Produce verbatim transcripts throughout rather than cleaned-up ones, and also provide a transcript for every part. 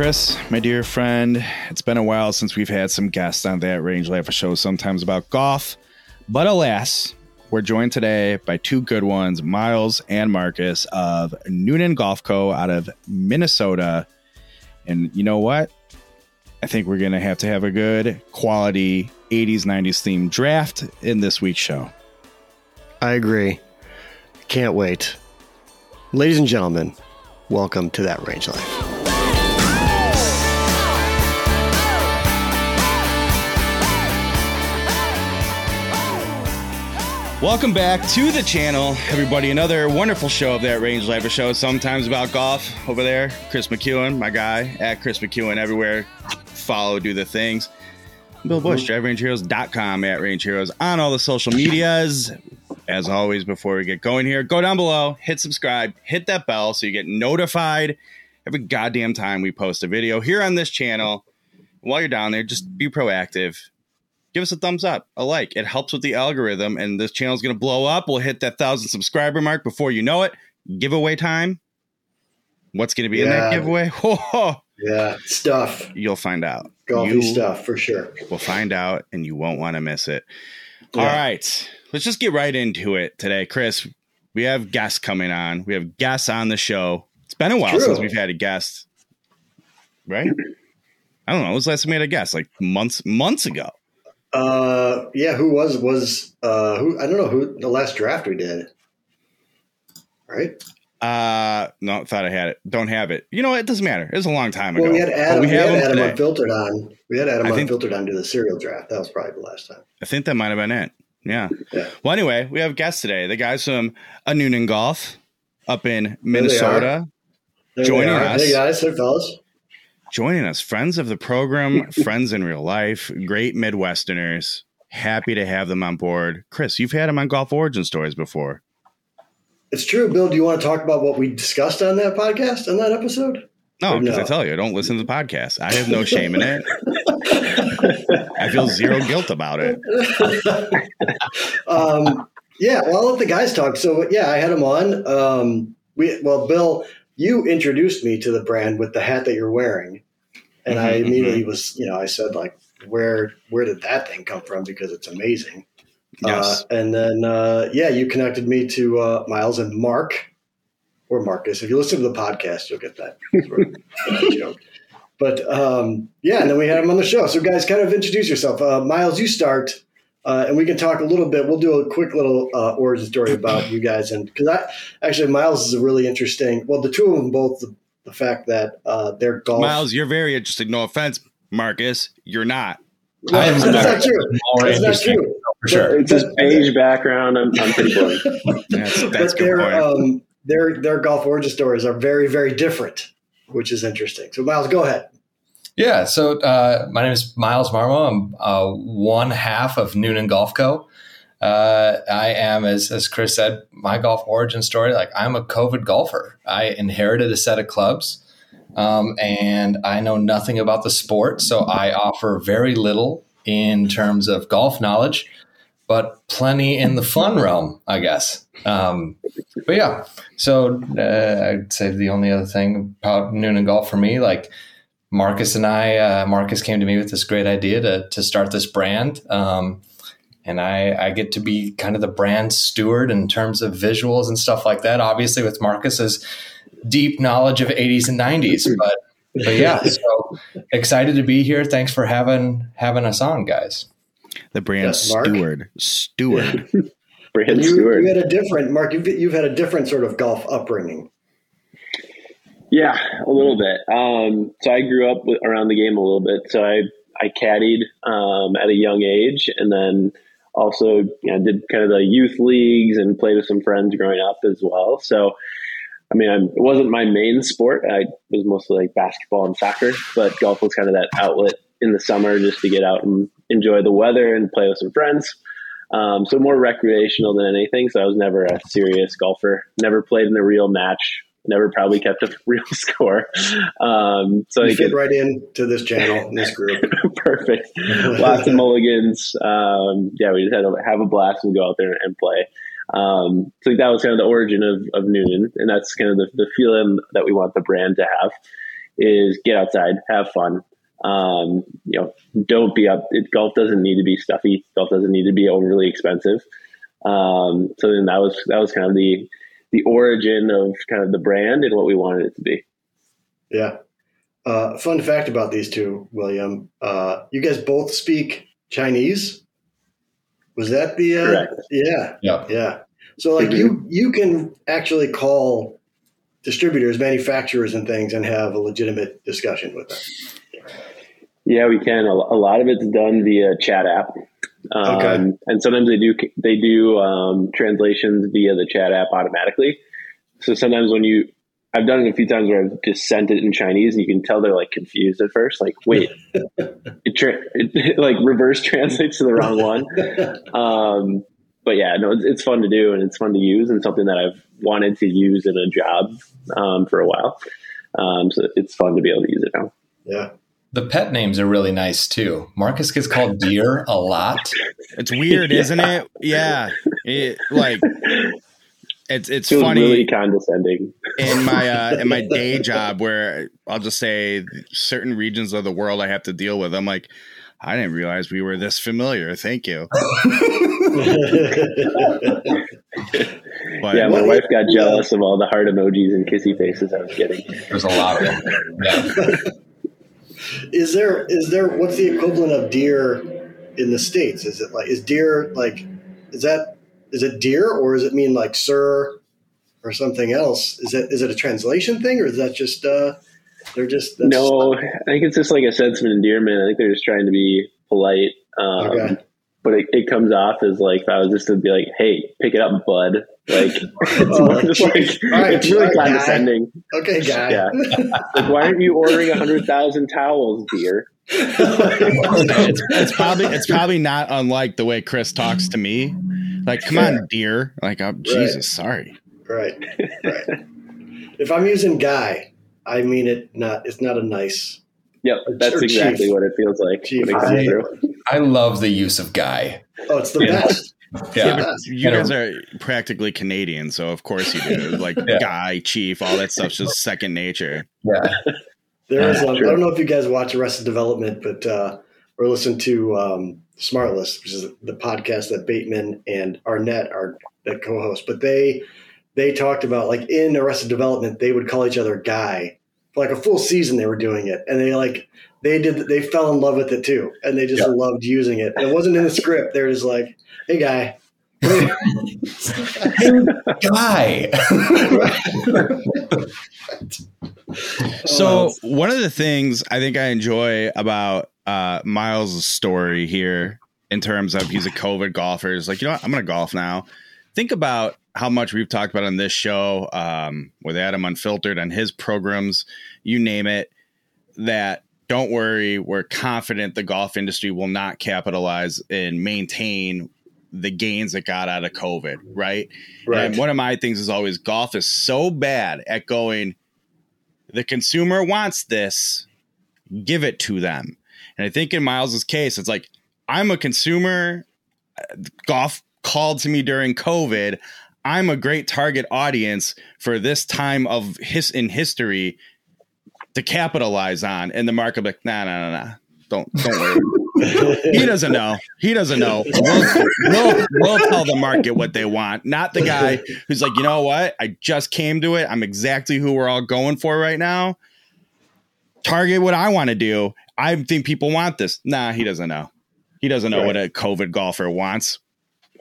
Chris, my dear friend. It's been a while since we've had some guests on That Range Life, a show sometimes about golf. But alas, we're joined today by two good ones, Miles and Marcus of Noonan Golf Co. out of Minnesota. And you know what? I think we're going to have to have a good quality eighties, nineties themed draft in this week's show. I agree. Can't wait. Ladies and gentlemen, welcome to That Range Life. Welcome back to the channel, everybody. Another wonderful show of That Range Life, a show sometimes about golf. Over there, Chris McEwen, my guy, at Chris McEwen everywhere. Follow, do the things. Bill Bush, driving range heroes dot com, at Range Heroes on all the social medias. As always, before we get going here, go down below, hit subscribe, hit that bell so you get notified every goddamn time we post a video here on this channel. While you're down there, just be proactive. Give us a thumbs up, a like. It helps with the algorithm, and this channel's going to blow up. We'll hit that thousand subscriber mark before you know it. Giveaway time. What's going to be yeah. in that giveaway? Whoa. Yeah, stuff. You'll find out. Golfy stuff, for sure. We'll find out, and you won't want to miss it. Yeah. All right. Let's just get right into it today. Chris, we have guests coming on. We have guests on the show. It's been a while True. since we've had a guest, right? I don't know. It was last time we had a guest, like months months ago. Uh, yeah, who was, was, uh, who, I don't know who the last draft we did. Right. Uh, no, thought I had it. Don't have it. You know, it doesn't matter. It was a long time well, ago. We had Adam, we we had Adam Unfiltered on, we had Adam Unfiltered on to the serial draft. That was probably the last time. I think that might've been it. Yeah. yeah. Well, anyway, we have guests today. The guys from a Noonan Golf up in Minnesota there joining us. Hey guys, hey fellas. Joining us, friends of the program, friends in real life, great Midwesterners. Happy to have them on board. Chris, you've had them on Golf Origin Stories before. It's true. Bill, do you want to talk about what we discussed on that podcast, on that episode? No, because no? I tell you, I don't listen to the podcast. I have no shame in it. I feel zero guilt about it. um, yeah, well, I'll let the guys talk. So, yeah, I had them on. Um, we Well, Bill... You introduced me to the brand with the hat that you're wearing. And mm-hmm, I immediately mm-hmm. was, you know, I said like, where, where did that thing come from? Because it's amazing. Yes. Uh, and then, uh, yeah, you connected me to uh, Miles and Mark or Marcus. If you listen to the podcast, you'll get that joke. But um, yeah, and then we had him on the show. So guys, kind of introduce yourself. Uh, Miles, you start uh, and we can talk a little bit. We'll do a quick little uh, origin story about you guys. And because I actually, Miles is a really interesting, well, the two of them, both the, the fact that uh, they're golf. Miles, you're very interesting. No offense, Marcus. You're not. Well, I that's not, not true. That's not true. For sure. It's this beige background. I'm, I'm pretty boring. that's that's good point. Um, their, their golf origin stories are very, very different, which is interesting. So Miles, go ahead. Yeah, so uh, my name is Miles Marmo. I'm uh, one half of Noonan Golf Co. Uh, I am, as as Chris said, my golf origin story. Like I'm a COVID golfer. I inherited a set of clubs, um, and I know nothing about the sport, so I offer very little in terms of golf knowledge, but plenty in the fun realm, I guess. Um, but yeah, so uh, I'd say the only other thing about Noonan Golf for me, like. Marcus and I, uh, Marcus came to me with this great idea to to start this brand. Um, and I, I get to be kind of the brand steward in terms of visuals and stuff like that, obviously with Marcus's deep knowledge of eighties and nineties. But, but yeah, so excited to be here. Thanks for having having us on, guys. The brand yeah, steward. Steward. brand you, steward. You had a different, Mark, you've, you've had a different sort of golf upbringing. Yeah, a little bit. Um, so I grew up with, around the game a little bit. So I, I caddied um, at a young age and then also you know, did kind of the youth leagues and played with some friends growing up as well. So, I mean, I'm, it wasn't my main sport. I was mostly like basketball and soccer, but golf was kind of that outlet in the summer just to get out and enjoy the weather and play with some friends. Um, so more recreational than anything. So I was never a serious golfer, never played in a real match. Never probably kept a real score. Um, so you I fit get, right in to this channel, this group. Perfect. Lots of mulligans. Um, yeah, we just had to have a blast and go out there and play. Um, so that was kind of the origin of, of Noonan. And that's kind of the, the feeling that we want the brand to have is get outside, have fun. Um, you know, don't be up. It, golf doesn't need to be stuffy. Golf doesn't need to be overly expensive. Um, so then that was, that was kind of the, the origin of kind of the brand and what we wanted it to be. Yeah. Uh, fun fact about these two, William, uh, you guys both speak Chinese. Was that the, uh, Correct. yeah, yeah, yeah. So like mm-hmm. you, you can actually call distributors, manufacturers and things and have a legitimate discussion with them. Yeah, we can. A lot of it's done via chat app. Um, okay. And sometimes they do, they do um, translations via the chat app automatically. So sometimes when you, I've done it a few times where I've just sent it in Chinese and you can tell they're like confused at first. Like, wait, it, tra- it like reverse translates to the wrong one. Um, but yeah, no, it's, it's fun to do and it's fun to use and something that I've wanted to use in a job um, for a while. Um, so it's fun to be able to use it now. Yeah. The pet names are really nice too. Marcus gets called Deer a lot. It's weird, yeah. isn't it? Yeah. It, like it's it's it funny. Really condescending. In my uh, in my day job, where I'll just say certain regions of the world I have to deal with, I'm like, I didn't realize we were this familiar. Thank you. But, yeah, my wife got jealous of all the heart emojis and kissy faces I was getting. There's a lot of them. Yeah. Is there, is there, what's the equivalent of deer in the States? Is it like, is deer like, is that, is it deer or does it mean like sir or something else? Is it, is it a translation thing or is that just, uh, they're just, that's no, just, I think it's just like a sense of endearment. I think they're just trying to be polite. Um, okay. But it, it comes off as like, if I was just to be like, hey, pick it up, bud. Like, it's, more just like, right, it's really right, condescending. Guy. Okay, guy. Yeah. Like, why aren't you ordering one hundred thousand towels, dear? it's, it's probably it's probably not unlike the way Chris talks to me. Like, come on, dear. Like, oh, Jesus, right. sorry. Right, right. If I'm using guy, I mean it not, it's not a nice. Yep, that's exactly chief. What it feels like. Chief, when it comes I, through. I love the use of guy. Oh, it's the yeah. best. Yeah, yeah you and guys are practically Canadian, so of course you do. Like yeah. guy, chief, all that stuff's just second nature. Yeah, there is. Um, I don't know if you guys watch Arrested Development, but uh, or listen to um, Smartless, which is the podcast that Bateman and Arnett are that co-host. But they they talked about like in Arrested Development, they would call each other guy for like a full season. They were doing it, and they like they did. They fell in love with it too, and they just yeah. loved using it. And it wasn't in the script. They're just like. Hey, guy. Hey, guy. So one of the things I think I enjoy about uh, Miles' story here in terms of he's a COVID golfer is like, you know what? I'm going to golf now. Think about how much we've talked about on this show um, with Adam Unfiltered and his programs, you name it, that don't worry. We're confident the golf industry will not capitalize and maintain the gains that got out of COVID, right? Right. And one of my things is always golf is so bad at going, the consumer wants this, give it to them. And I think in Miles's case, it's like, I'm a consumer. Golf called to me during COVID. I'm a great target audience for this time of his in history to capitalize on. And the market, like, nah, nah, nah, nah. Don't, don't worry. He doesn't know. He doesn't know. We'll, we'll, we'll tell the market what they want. Not the guy who's like, you know what? I just came to it. I'm exactly who we're all going for right now. Target what I want to do. I think people want this. Nah, he doesn't know. He doesn't know right. what a COVID golfer wants.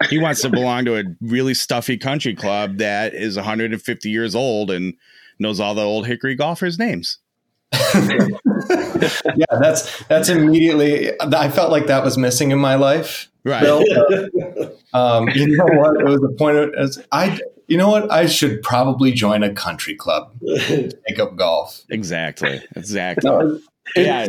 He wants to belong to a really stuffy country club that is one hundred fifty years old and knows all the old hickory golfers' names. Yeah, that's that's immediately. I felt like that was missing in my life. Right. Bill, um, you know what? It was a point. Of, was, I. You know what? I should probably join a country club. Take up golf. Exactly. Exactly. No, it, yeah,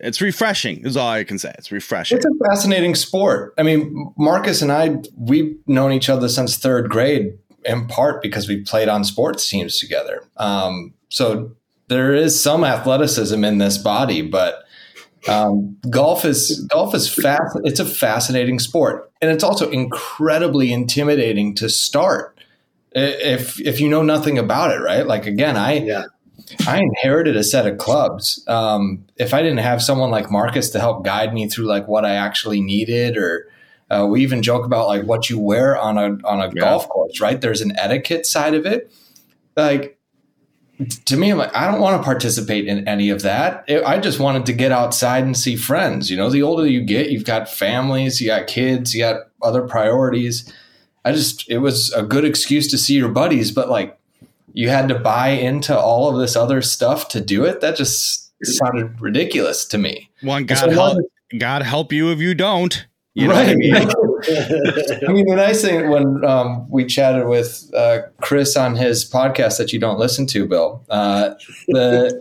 it's refreshing. Is all I can say. It's refreshing. It's a fascinating sport. I mean, Marcus and I, we've known each other since third grade, in part because we played on sports teams together. Um, so. There is some athleticism in this body, but um, golf is golf is fast. It's a fascinating sport, and it's also incredibly intimidating to start if if you know nothing about it, right? Like again, I yeah. I inherited a set of clubs. Um, if I didn't have someone like Marcus to help guide me through like what I actually needed, or uh, we even joke about like what you wear on a on a yeah. golf course, right? There's an etiquette side of it. Like to me, I'm like, I don't want to participate in any of that. It, I just wanted to get outside and see friends. You know, the older you get, you've got families, you got kids, you got other priorities. I just, it was a good excuse to see your buddies, but like, you had to buy into all of this other stuff to do it. That just sounded ridiculous to me. Well, God, so help, God help you if you don't. You right. know what I mean? I mean, the nice thing when um, we chatted with uh, Chris on his podcast that you don't listen to, Bill, uh, the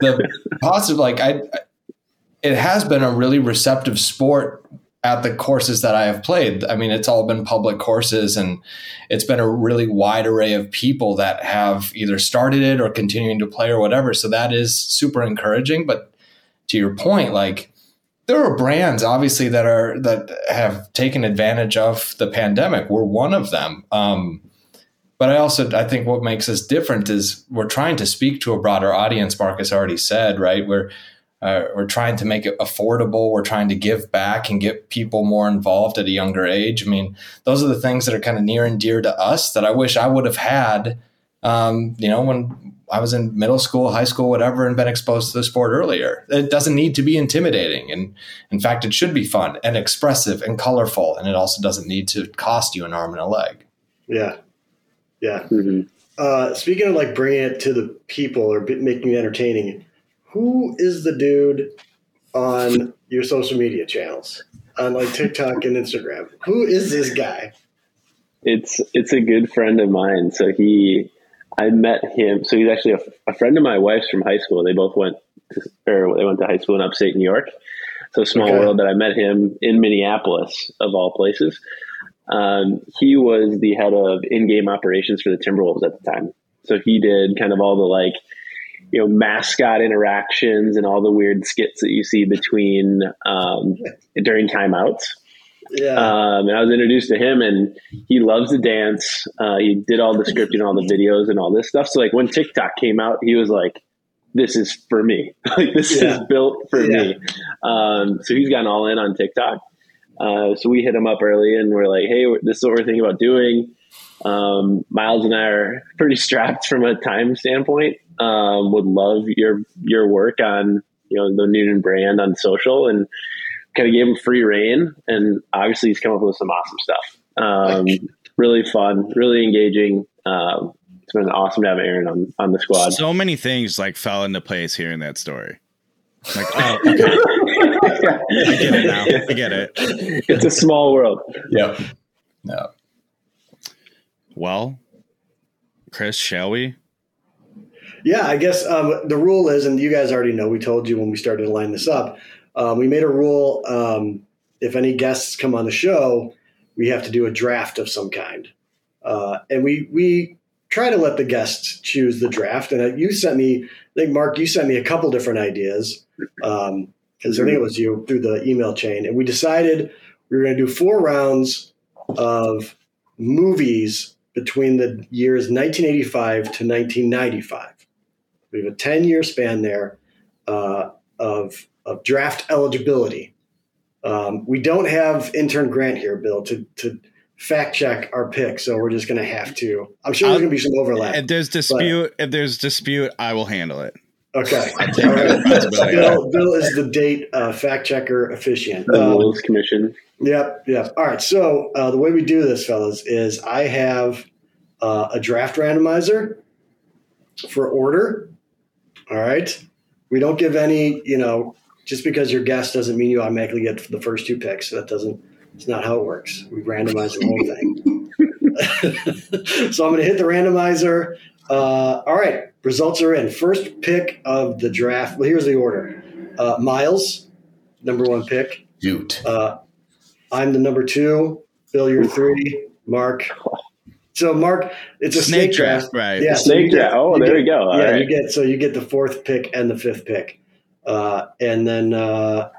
the positive, like I, it has been a really receptive sport at the courses that I have played. I mean, it's all been public courses, and it's been a really wide array of people that have either started it or continuing to play or whatever. So that is super encouraging. But to your point, like there are brands obviously that are, that have taken advantage of the pandemic. We're one of them. Um, but I also, I think what makes us different is we're trying to speak to a broader audience. Marcus already said, right? We're, Uh, we're trying to make it affordable. We're trying to give back and get people more involved at a younger age. I mean, those are the things that are kind of near and dear to us that I wish I would have had, um, you know, when I was in middle school, high school, whatever, and been exposed to the sport earlier. It doesn't need to be intimidating. And in fact, it should be fun and expressive and colorful. And it also doesn't need to cost you an arm and a leg. Yeah. Yeah. Mm-hmm. Uh, speaking of like bringing it to the people or making it entertaining, who is the dude on your social media channels, on like TikTok and Instagram? Who is this guy? It's it's a good friend of mine. So he, I met him. So he's actually a, a friend of my wife's from high school. They both went to, or they went to high school in upstate New York. So small okay. world. But I met him in Minneapolis, of all places. Um, he was the head of in-game operations for the Timberwolves at the time. So he did kind of all the like, you know, mascot interactions and all the weird skits that you see between um, during timeouts. Yeah. Um, and I was introduced to him, and he loves to dance. Uh, he did all the scripting, all the videos and all this stuff. So like when TikTok came out, he was like, this is for me. Like this yeah. is built for yeah. me. Um, so he's gotten all in on TikTok. Uh, so we hit him up early and we're like, hey, this is what we're thinking about doing. Um, Miles and I are pretty strapped from a time standpoint. Um, would love your your work on, you know, the Noonan brand on social, and kind of gave him free reign. And obviously he's come up with some awesome stuff. Um, really fun, really engaging. Um, it's been awesome to have Aaron on, on the squad. So many things like fell into place here in that story. Like, oh, okay. I get it now. I get it. It's a small world. Yeah. Yeah. Well, Chris, shall we? Yeah, I guess um, the rule is, and you guys already know, we told you when we started to line this up, uh, we made a rule. Um, if any guests come on the show, we have to do a draft of some kind. Uh, and we we try to let the guests choose the draft. And uh, you sent me, I think, Mark, you sent me a couple different ideas, because um, I think it was you, through the email chain. And we decided we were going to do four rounds of movies between the years nineteen eighty-five to nineteen ninety-five. We have a ten-year span there uh, of of draft eligibility. Um, we don't have intern Grant here, Bill, to to fact check our pick, so we're just going to have to. I'm sure there's going to be some overlap. If there's dispute, but, if there's dispute, I will handle it. Okay. All right. Bill, Bill is the date uh, fact checker officiant. The um, Rules Commission. Yep. Yep. All right. So uh, the way we do this, fellas, is I have uh, a draft randomizer for order. All right. We don't give any, you know, just because you're guest doesn't mean you automatically get the first two picks. So that doesn't, it's not how it works. We randomize the whole thing. So I'm going to hit the randomizer. Uh, all right. Results are in. First pick of the draft. Well, here's the order. Uh, Miles, number one pick. Ute. Uh, I'm the number two. Bill, you're three. Mark. So, Mark, it's a snake, snake draft. draft. Right. Yeah, snake so draft. Get, oh, there we go. All yeah, right. you get so you get the fourth pick and the fifth pick. Uh, and then, uh,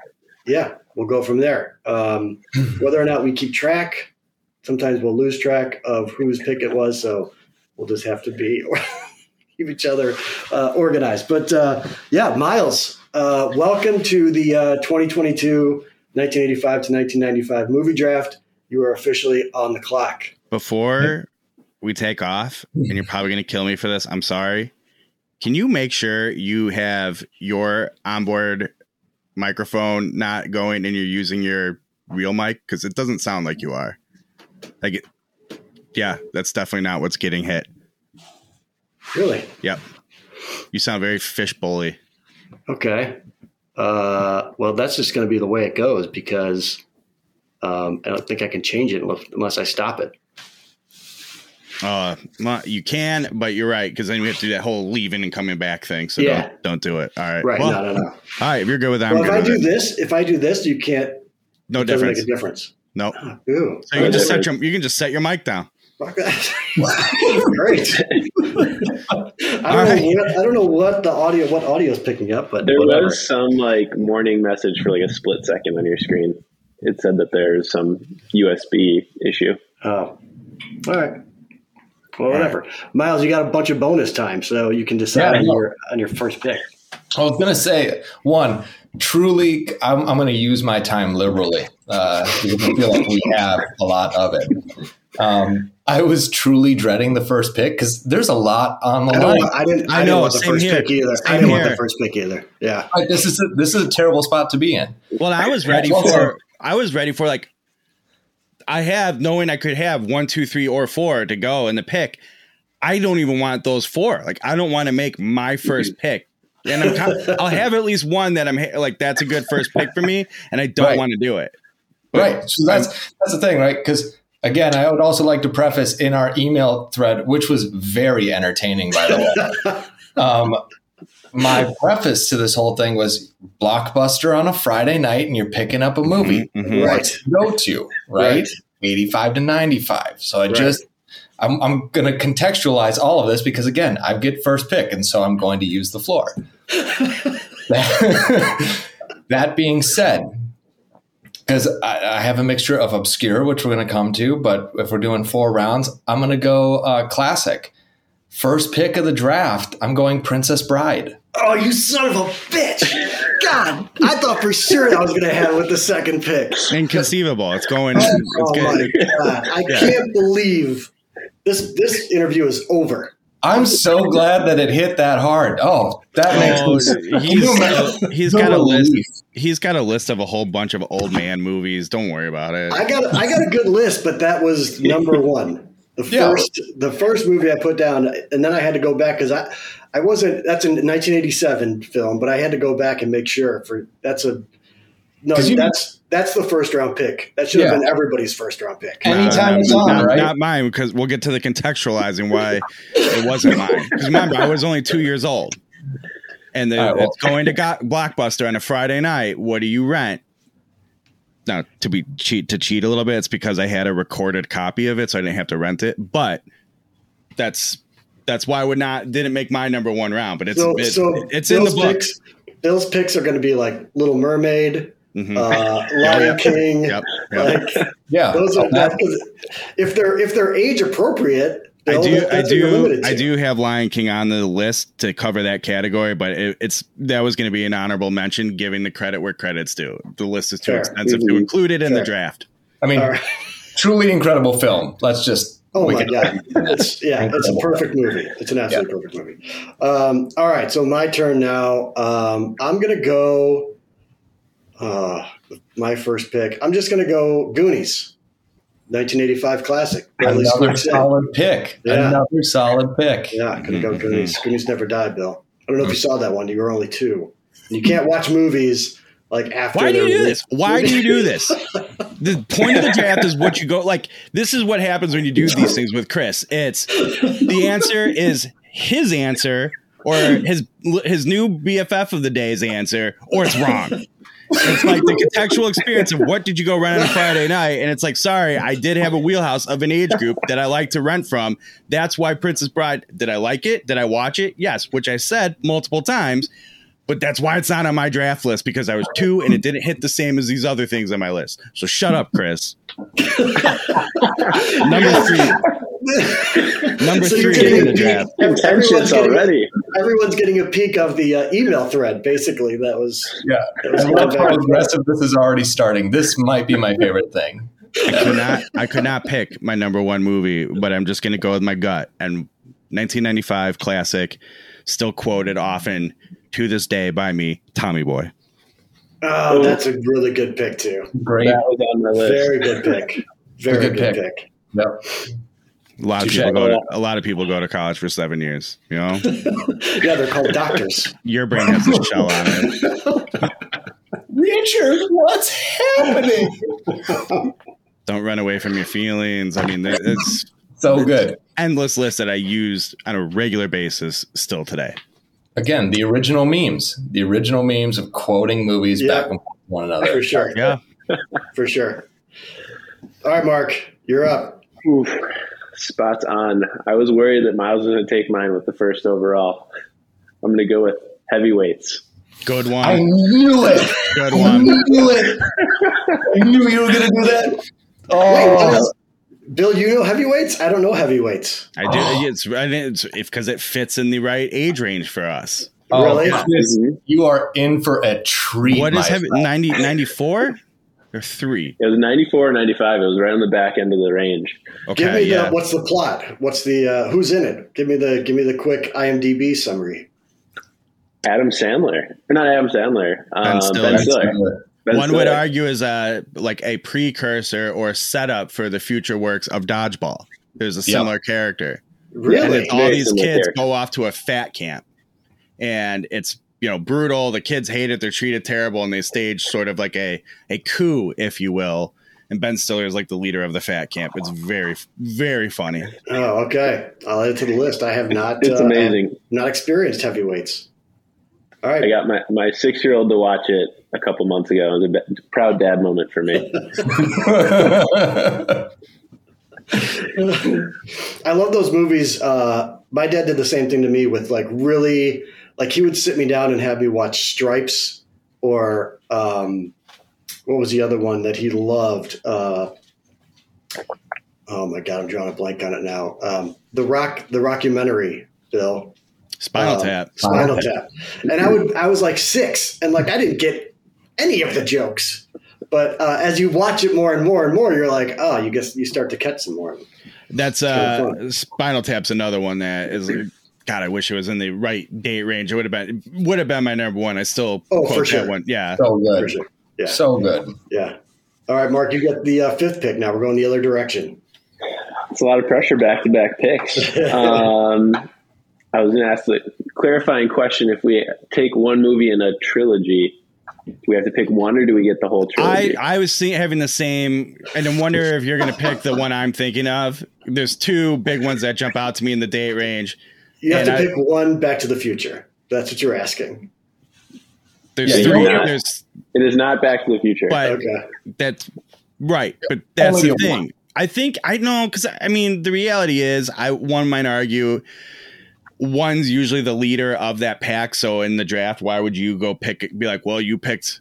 yeah, we'll go from there. Um, whether or not we keep track, sometimes we'll lose track of whose pick it was. So we'll just have to be – keep each other uh, organized. But uh, yeah, Miles, uh, welcome to the uh, twenty twenty-two nineteen eighty-five to nineteen ninety-five movie draft. You are officially on the clock. Before we take off, and you're probably going to kill me for this, I'm sorry. Can you make sure you have your onboard microphone not going and you're using your real mic? Because it doesn't sound like you are. Like, it, yeah, that's definitely not what's getting hit. Really? Yep. You sound very fishbowl-y. Okay. Uh, well, that's just going to be the way it goes because um, I don't think I can change it unless I stop it. Uh, you can, but you're right, because then we have to do that whole leaving and coming back thing. So yeah. don't, don't do it. All right. Right. Well, no, no, no. All right. If you're good with that, well, I'm if good I with do it. this, if I do this, you can't. No difference. Make a difference. Nope. Oh, ew. So you can just set your you can just set your mic down. Fuck that. Great. I, don't right. know what, I don't know what the audio what audio is picking up, but there whatever. was some like morning message for like a split second on your screen. It said that there's some U S B issue. Oh. All right. Well, whatever. Miles, you got a bunch of bonus time, so you can decide yeah, on, your, on your first pick. I was going to say, one, truly, I'm, I'm going to use my time liberally. Uh, because I feel like we have a lot of it. Um, I was truly dreading the first pick because there's a lot on the I line. Want, I didn't, I I didn't know, want the first here. pick either. Same I didn't here. want the first pick either. Yeah. Right, this, is a, this is a terrible spot to be in. Well, I was ready well, for – I was ready for, like, I have knowing I could have one, two, three, or four to go in the pick. I don't even want those four. Like, I don't want to make my first pick. And I'm kind of, I'll have at least one that I'm like, that's a good first pick for me. And I don't right. want to do it. But right. So that's, I'm, that's the thing, right? Because again, I would also like to preface in our email thread, which was very entertaining, by the way. um, my preface to this whole thing was Blockbuster on a Friday night and you're picking up a movie. Mm-hmm, right. To go to, right? right? eighty-five to ninety-five. So I right. just, I'm, I'm going to contextualize all of this because again, I get first pick. And so I'm going to use the floor. That being said, because I, I have a mixture of obscure, which we're going to come to, but if we're doing four rounds, I'm going to go uh, classic. First pick of the draft, I'm going Princess Bride. Oh, you son of a bitch. God, I thought for sure I was going to have it with the second pick. Inconceivable. It's going. Oh, it's good. My God. I yeah. can't believe this This interview is over. I'm so glad that it hit that hard. Oh, that oh, makes sense. He's, he's got a list. He's got a list of a whole bunch of old man movies. Don't worry about it. I got I got a good list, but that was number one. The first, yeah. the first movie I put down, and then I had to go back because I, I wasn't. That's a nineteen eighty-seven film, but I had to go back and make sure for that's a no. You, that's that's the first round pick. That should yeah. have been everybody's first round pick. No, Anytime no, it's on, not, right? Not mine, because we'll get to the contextualizing why it wasn't mine. Because remember, I was only two years old, and the, right, well, it's going to go- Blockbuster on a Friday night. What do you rent? Now, to be cheat to cheat a little bit, it's because I had a recorded copy of it, so I didn't have to rent it. But that's that's why I would not didn't make my number one round. But it's so, it, so it's Bill's in the books. Picks, Bill's picks are going to be like Little Mermaid, mm-hmm. uh, Lion King. Yep, yep. Like, yeah, those are that, if they're if they're age appropriate. Bill, I do, I do, I do have Lion King on the list to cover that category, but it, it's that was going to be an honorable mention, giving the credit where credit's due. The list is too Fair. extensive mm-hmm. to include it in Fair. the draft. I mean, right. truly incredible film. Let's just oh my god, it's, yeah, it's a perfect movie. It's an absolutely yeah. perfect movie. Um, all right, so my turn now. Um, I'm going to go. Uh, my first pick. I'm just going to go Goonies. nineteen eighty-five classic. Another solid pick. Yeah. Another solid pick. Yeah, I could have gone Goonies. Goonies never died, Bill. I don't know if you saw that one. You were only two. And you can't watch movies like after. Why do you do this? Why do you do this? The point of the draft is what you go like. This is what happens when you do these things with Chris. It's the answer is his answer, or his his new B F F of the day's answer, or it's wrong. It's like the contextual experience of what did you go rent on a Friday night? And it's like, sorry, I did have a wheelhouse of an age group that I like to rent from. That's why Princess Bride, did I like it? Did I watch it? Yes, which I said multiple times, but that's why it's not on my draft list because I was two and it didn't hit the same as these other things on my list. So shut up, Chris. Number three. Number so three in the draft. Everyone's getting, already. Everyone's getting a peek of the uh, email thread, basically. That was yeah. That was love how aggressive this is already starting. This might be my favorite thing. I could not. I could not pick my number one movie, but I'm just going to go with my gut. And nineteen ninety-five classic, still quoted often to this day by me, Tommy Boy. Oh, that's a really good pick too. Great, that was on my list. Very good pick. Very good, good pick. pick. Yep. A lot of people go to, a lot of people go to college for seven years. You know. Yeah, they're called doctors. Your brain has a shell on it. Richard, what's happening? Don't run away from your feelings. I mean, it's so good. Endless list that I used on a regular basis still today. Again, the original memes, the original memes of quoting movies yeah. back and forth one another. For sure. Yeah, for sure. All right, Mark, you're up. Oof, spot on. I was worried that Miles was going to take mine with the first overall. I'm going to go with heavyweights. Good one. I knew it. Good one. I knew it. I knew you were going to do that. Oh, Wait, Bill, you know heavyweights? I don't know heavyweights. I do. Oh. It's because it's, it fits in the right age range for us. Oh, really? Mm-hmm. You are in for a treat. What is heavy? ninety, ninety-four or three? It was ninety-four or ninety-five. It was right on the back end of the range. Okay. Give me yeah. the, what's the plot? What's the uh, who's in it? Give me the give me the quick I M D B summary. Adam Sandler, or not Adam Sandler. Ben um, Stiller. Ben Stiller. Stiller. Ben One Stiller. Would argue is a like a precursor or setup for the future works of Dodgeball. There's a similar yep. character. Really, and all these kids character. Go off to a fat camp, and it's you know brutal. The kids hate it; they're treated terrible, and they stage sort of like a a coup, if you will. And Ben Stiller is like the leader of the fat camp. It's very, very funny. Oh, okay. I'll add it to the list. I have not. It's uh, amazing. Not experienced heavyweights. All right. I got my, my six-year-old to watch it a couple months ago. It was a b- proud dad moment for me. I love those movies. Uh, my dad did the same thing to me with like really – like he would sit me down and have me watch Stripes or um, what was the other one that he loved? Uh, oh, my God. I'm drawing a blank on it now. Um, the rock, the rockumentary, Bill. Spinal um, Tap. Spinal Tap. And I would, I was like six and like, I didn't get any of the jokes, but uh, as you watch it more and more and more, you're like, oh, you guess you start to catch some more. That's uh, Spinal Tap's another one that is, like, God, I wish it was in the right date range. It would have been, would have been my number one. I still oh, quote for sure. that one. Yeah. So good. For sure. Yeah. So good. Yeah. All right, Mark, you got the uh, fifth pick. Now we're going the other direction. It's a lot of pressure back to back picks. Um, I was going to ask the clarifying question. If we take one movie in a trilogy, do we have to pick one or do we get the whole trilogy? I, I was seeing, having the same, and I wonder if you're going to pick the one I'm thinking of. There's two big ones that jump out to me in the date range. You have to I, pick one Back to the Future. That's what you're asking. There's yeah, three. Not, there's, it is not Back to the Future. But okay. That's right. But that's Only the thing. One. I think, I know, because I mean, the reality is, I one might argue, one's usually the leader of that pack. So in the draft, why would you go pick, be like, well, you picked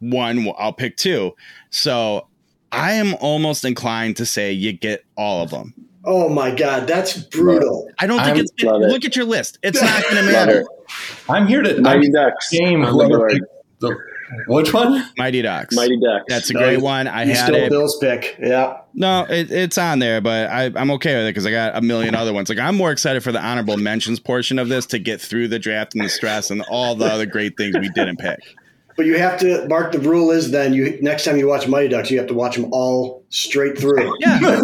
one, I'll pick two. So I am almost inclined to say you get all of them. Oh my God, that's brutal. I don't think I'm, it's, it, it. Look at your list. It's not going to matter. I'm here to Mighty Ducks. Game whoever picked the, which one? Mighty Ducks. Mighty Ducks. That's a great no, one. I had still it. Bill's pick. Yeah. No, it, it's on there, but I, I'm okay with it because I got a million other ones. Like I'm more excited for the honorable mentions portion of this to get through the draft and the stress and all the other great things we didn't pick. But you have to, Mark, the rule is then you next time you watch Mighty Ducks, you have to watch them all straight through. Yeah.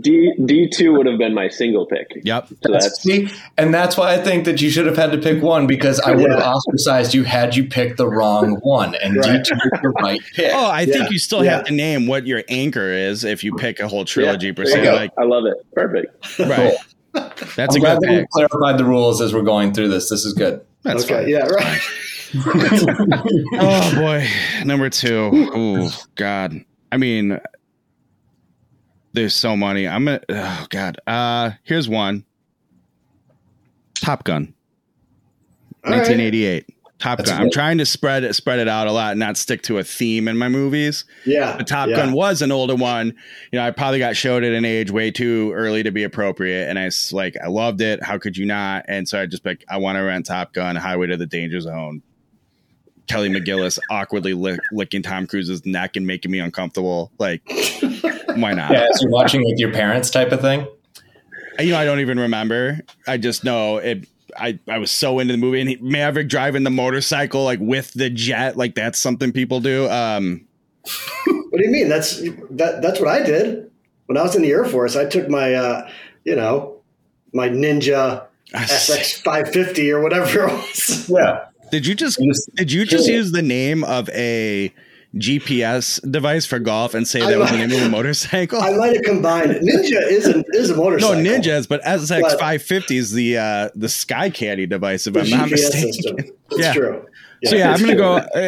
D D two would have been my single pick. Yep. So that's, see, and that's why I think that you should have had to pick one because I would yeah. have ostracized you had you picked the wrong one. And right. D two was the right pick. Oh, I yeah. think you still yeah. have to name what your anchor is if you pick a whole trilogy yeah. per se. Like, I love it. Perfect. Right. Cool. That's I'm a glad good that we clarified the rules as we're going through this. This is good. That's okay. Fine. Yeah, right. Oh, boy. Number two. Oh, God. I mean... There's so many. I'm gonna, oh God. Uh, here's one. Top Gun. All nineteen eighty-eight. Right. Top That's Gun. Great. I'm trying to spread it, spread it out a lot and not stick to a theme in my movies. Yeah. But Top yeah. Gun was an older one. You know, I probably got showed at an age way too early to be appropriate. And I like, I loved it. How could you not? And so I just like, I want to rent Top Gun, Highway to the Danger Zone. Kelly McGillis awkwardly lick, licking Tom Cruise's neck and making me uncomfortable. Like, why not? Yeah, so you're watching with your parents type of thing? You know, I don't even remember. I just know it. I, I was so into the movie. And he, Maverick driving the motorcycle, like, with the jet. Like, that's something people do. Um, what do you mean? That's that. That's what I did. When I was in the Air Force, I took my, uh, you know, my Ninja S X five fifty or whatever it was. Yeah. Did you just did you just use the name of a G P S device for golf and say that might, was the name of a motorcycle? I might have combined it. Ninja is a, is a motorcycle. No, Ninja is, but S X five fifty is the uh, the Sky Caddy device, if the I'm G P S not mistaken. System. That's yeah. true. Yeah, so yeah, I'm going to go. Uh,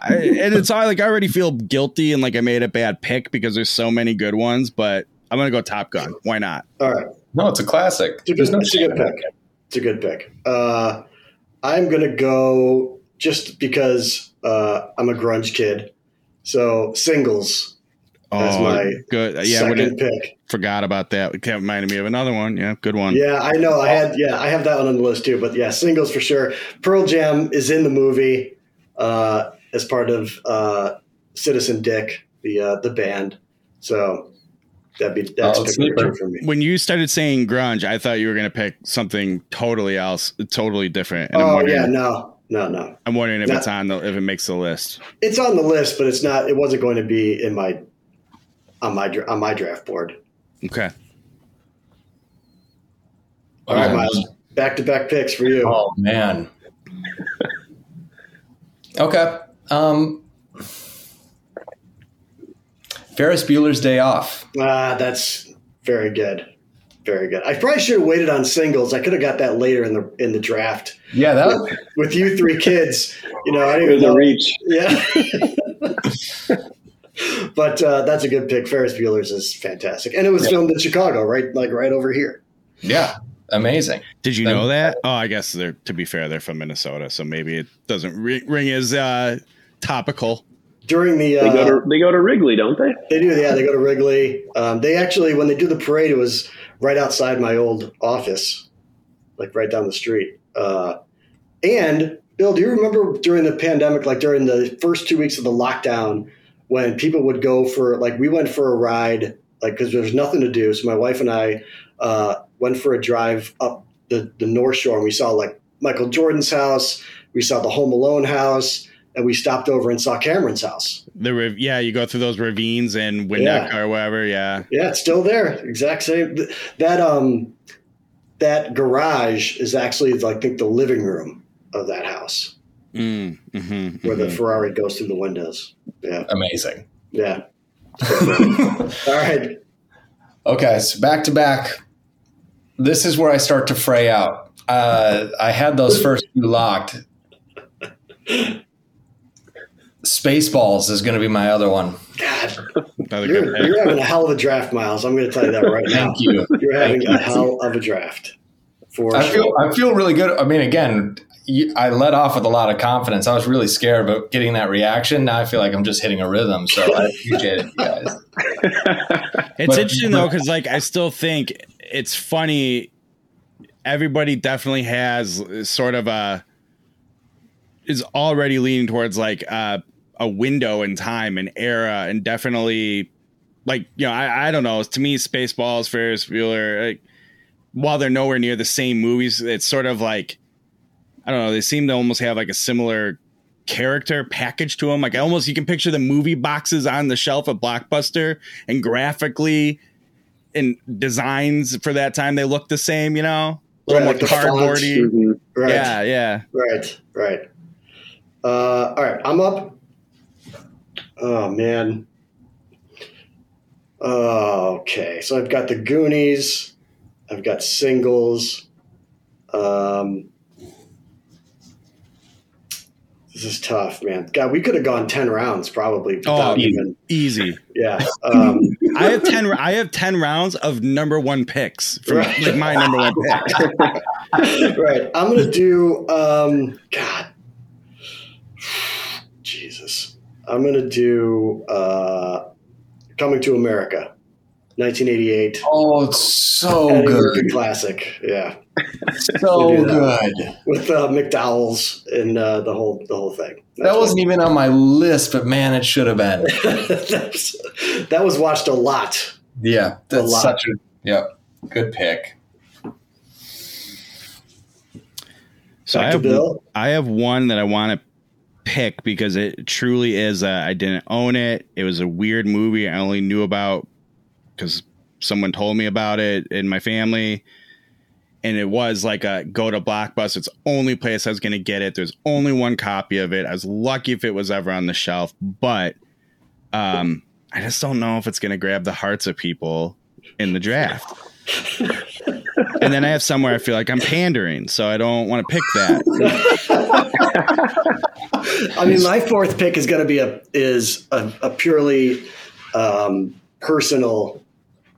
I, and it's all like I already feel guilty and like I made a bad pick because there's so many good ones, but I'm going to go Top Gun. Why not? All right. No, it's a classic. It's a good, no it's a good pick. It. It's a good pick. Uh I'm going to go just because uh, I'm a grunge kid. So Singles. Oh, that's my good. Yeah, second pick. Forgot about that. It reminded me of another one. Yeah, good one. Yeah, I know. I had. Yeah, I have that one on the list too. But yeah, Singles for sure. Pearl Jam is in the movie uh, as part of uh, Citizen Dick, the uh, the band. So. That'd be that's oh, a for me. When you started saying grunge, I thought you were going to pick something totally else, totally different. And oh I'm yeah, no, no, no. I'm wondering if not, it's on the if it makes the list. It's on the list, but it's not. It wasn't going to be in my on my on my draft board. Okay. All right, Miles. Back to back picks for you. Oh man. Okay. Um. Ferris Bueller's Day Off. Ah, that's very good. Very good. I probably should have waited on Singles. I could have got that later in the in the draft. Yeah, that with, with you three kids, you know, I didn't even know. Reach. Yeah. But uh, that's a good pick. Ferris Bueller's is fantastic. And it was yeah. filmed in Chicago, right? Like right over here. Yeah. Amazing. Did you um, know that? Oh, I guess they're to be fair, they're from Minnesota, so maybe it doesn't re- ring as uh, topical. During the uh, they, go to, they go to Wrigley, don't they? They do, yeah. They go to Wrigley. Um, they actually, when they do the parade, it was right outside my old office, like right down the street. Uh, and Bill, do you remember during the pandemic, like during the first two weeks of the lockdown, when people would go for like we went for a ride, like because there was nothing to do. So my wife and I uh, went for a drive up the, the North Shore, and we saw like Michael Jordan's house, we saw the Home Alone house. And we stopped over and saw Cameron's house. The riv- yeah, you go through those ravines in Winnetka yeah. or wherever. Yeah, yeah, it's still there. Exact same. That um, that garage is actually, I think, the living room of that house, mm, mm-hmm, where mm-hmm. the Ferrari goes through the windows. Yeah, amazing. Yeah. All right. Okay, so back to back. This is where I start to fray out. Uh, I had those first two locked. Spaceballs is going to be my other one. God, you're, you're having a hell of a draft, Miles. I'm going to tell you that right now. Thank you. You're having Thank a you. hell of a draft. For I sure. feel I feel really good. I mean, again, I let off with a lot of confidence. I was really scared about getting that reaction. Now I feel like I'm just hitting a rhythm. So I appreciate it, you guys. It's but, interesting though, because like I still think it's funny. Everybody definitely has sort of a is already leaning towards like uh a window in time and era, and definitely like, you know, I, I don't know. To me, Spaceballs, Ferris Bueller, like, while they're nowhere near the same movies, it's sort of like, I don't know. They seem to almost have like a similar character package to them. Like almost you can picture the movie boxes on the shelf at Blockbuster, and graphically and designs for that time, they look the same, you know, a little right, more cardboardy. Mm-hmm. Right. Yeah. Yeah. Right. Right. Uh, all right. I'm up. Oh, man. Uh, okay. So I've got the Goonies. I've got Singles. Um, this is tough, man. God, we could have gone ten rounds probably. Oh, easy. Even, easy. Yeah. Um, I have ten I have ten rounds of number one picks. For right. Like my number one pick. Right. I'm going to do, um, God. Jesus. I'm going to do uh, Coming to America, nineteen eighty-eight. Oh, it's so Eddie good. Classic. Yeah. So good. With uh, McDowell's and uh, the whole the whole thing. That's that wasn't even on my list, but man, it should have been. that, was, that was watched a lot. Yeah. That's a lot. Such a yeah, good pick. So I have, Bill? I have one that I want to pick because it truly is. A, I didn't own it. It was a weird movie I only knew about because someone told me about it in my family. And it was like a go to Blockbuster. It's the only place I was going to get it. There's only one copy of it. I was lucky if it was ever on the shelf. But um, I just don't know if it's going to grab the hearts of people in the draft. And then I have somewhere I feel like I'm pandering, so I don't want to pick that. I mean, my fourth pick is going to be a is a, a purely um, personal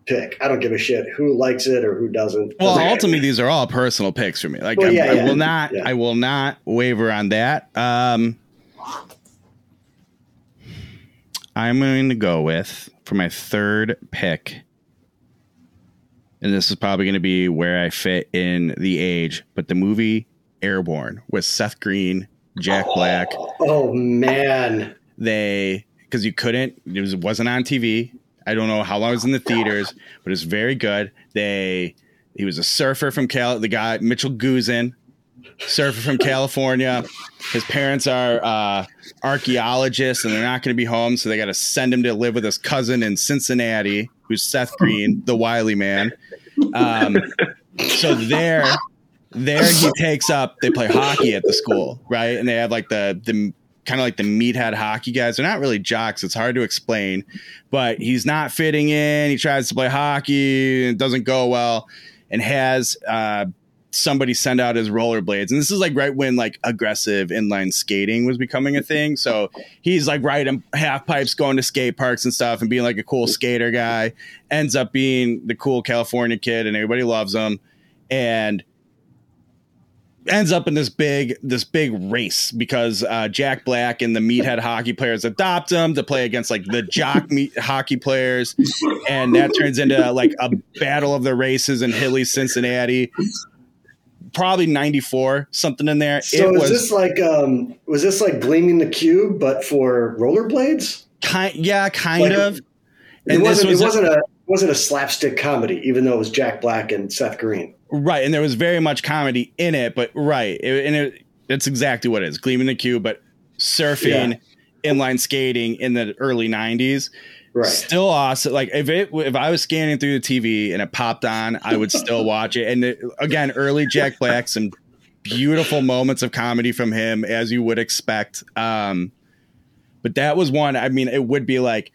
pick. I don't give a shit who likes it or who doesn't. Well, ultimately, these are all personal picks for me. Like well, yeah, I, I yeah. will not, yeah. I will not waver on that. Um, I'm going to go with for my third pick. And this is probably going to be where I fit in the age, but the movie Airborne with Seth Green, Jack oh, Black. Oh man. They, cause you couldn't, it was, wasn't on T V. I don't know how long it was in the theaters, but it's very good. They, he was a surfer from Cal, the guy, Mitchell Guzin, surfer from California. His parents are uh, archaeologists and they're not going to be home. So they got to send him to live with his cousin in Cincinnati, who's Seth Green, the wily man. Um, so there, there he takes up, they play hockey at the school, right? And they have like the, the kind of like the meathead hockey guys. They're not really jocks. It's hard to explain, but he's not fitting in. He tries to play hockey and it doesn't go well and has uh, somebody send out his rollerblades. And this is like right when like aggressive inline skating was becoming a thing. So he's like riding half pipes, going to skate parks and stuff and being like a cool skater guy, ends up being the cool California kid and everybody loves him. And ends up in this big this big race because uh, Jack Black and the meathead hockey players adopt him to play against like the jock meat hockey players. And that turns into like a battle of the races in hilly Cincinnati, probably ninety-four, something in there. So it is was, this like um, was this like Gleaming the Cube, but for rollerblades? Kind, yeah, kind like, of. And it wasn't, this was it wasn't a, a wasn't a slapstick comedy, even though it was Jack Black and Seth Green. Right. And there was very much comedy in it, but right. It, and it, it's exactly what it is. Gleaming the Cube, but surfing, yeah. inline skating in the early nineties. Right. Still awesome. Like if it, if I was scanning through the T V and it popped on, I would still watch it. And it, again, early Jack Black, some beautiful moments of comedy from him, as you would expect. Um, but that was one. I mean, it would be like,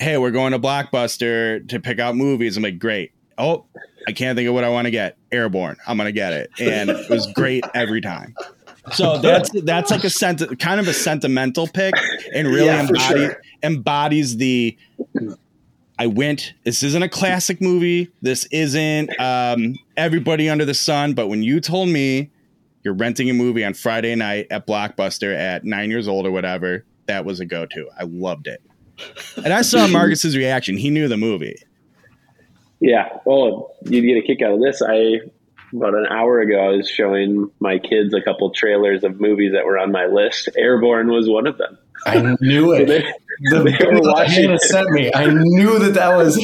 hey, we're going to Blockbuster to pick out movies. I'm like, great. Oh, I can't think of what I want to get. Airborne. I'm going to get it. And it was great every time. So that's that's like a senti- kind of a sentimental pick and really yeah, embody, sure. embodies the I went. This isn't a classic movie. This isn't um, everybody under the sun. But when you told me you're renting a movie on Friday night at Blockbuster at nine years old or whatever, that was a go-to. I loved it. And I saw Marcus's reaction. He knew the movie. Yeah. Well, you'd get a kick out of this. I, about an hour ago, I was showing my kids a couple trailers of movies that were on my list. Airborne was one of them. I knew it. So they, the they were watching it. Sent me. I knew that that was.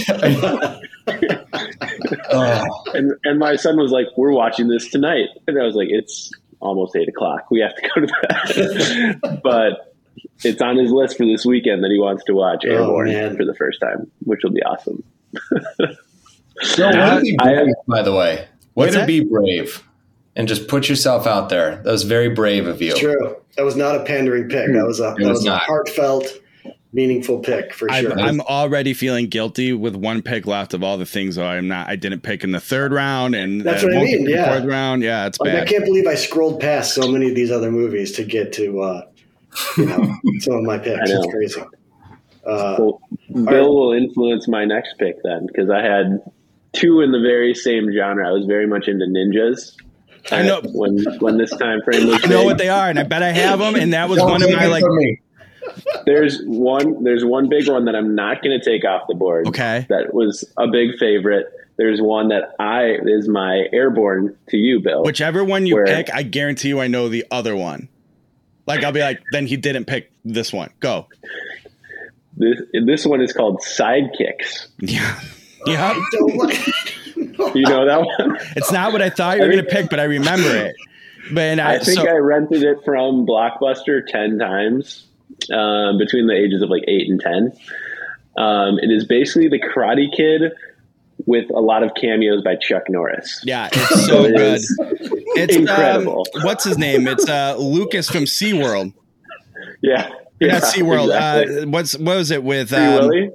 oh. And and my son was like, "We're watching this tonight," and I was like, "It's almost eight o'clock. We have to go to bed." But it's on his list for this weekend that he wants to watch Airborne oh, for the first time, which will be awesome. So yeah, be brave, have, by the way, way to that? Be brave and just put yourself out there. That was very brave of you. It's true. That was not a pandering pick. That was a, that was was a heartfelt, meaningful pick for sure. I'm, I'm already feeling guilty with one pick left of all the things that I'm not. I didn't pick in the third round, and that's what I mean. Yeah, fourth round. Yeah, it's I mean, bad. I can't believe I scrolled past so many of these other movies to get to uh, you know some of my picks. It's crazy. Uh, well, Bill right. will influence my next pick then, because I had two in the very same genre. I was very much into ninjas, I know when when this time frame was. I know made. What they are, and I bet I have them. And that was Don't one of my like. Me. There's one. There's one big one that I'm not going to take off the board. Okay, that was a big favorite. There's one that I is my airborne to you, Bill. Whichever one you where, pick, I guarantee you, I know the other one. Like I'll be like, then he didn't pick this one. Go. This this one is called sidekicks. Yeah. Yeah. You know that one? It's not what I thought you were I mean, going to pick, but I remember it. But and I, I think so, I rented it from Blockbuster ten times um, between the ages of like eight and ten. Um, it is basically the Karate Kid with a lot of cameos by Chuck Norris. Yeah, it's so it good. It's incredible. Um, what's his name? It's uh, Lucas from SeaWorld. Yeah. Yeah, not SeaWorld. Exactly. Uh, what's what was it with? Um, Free Willy?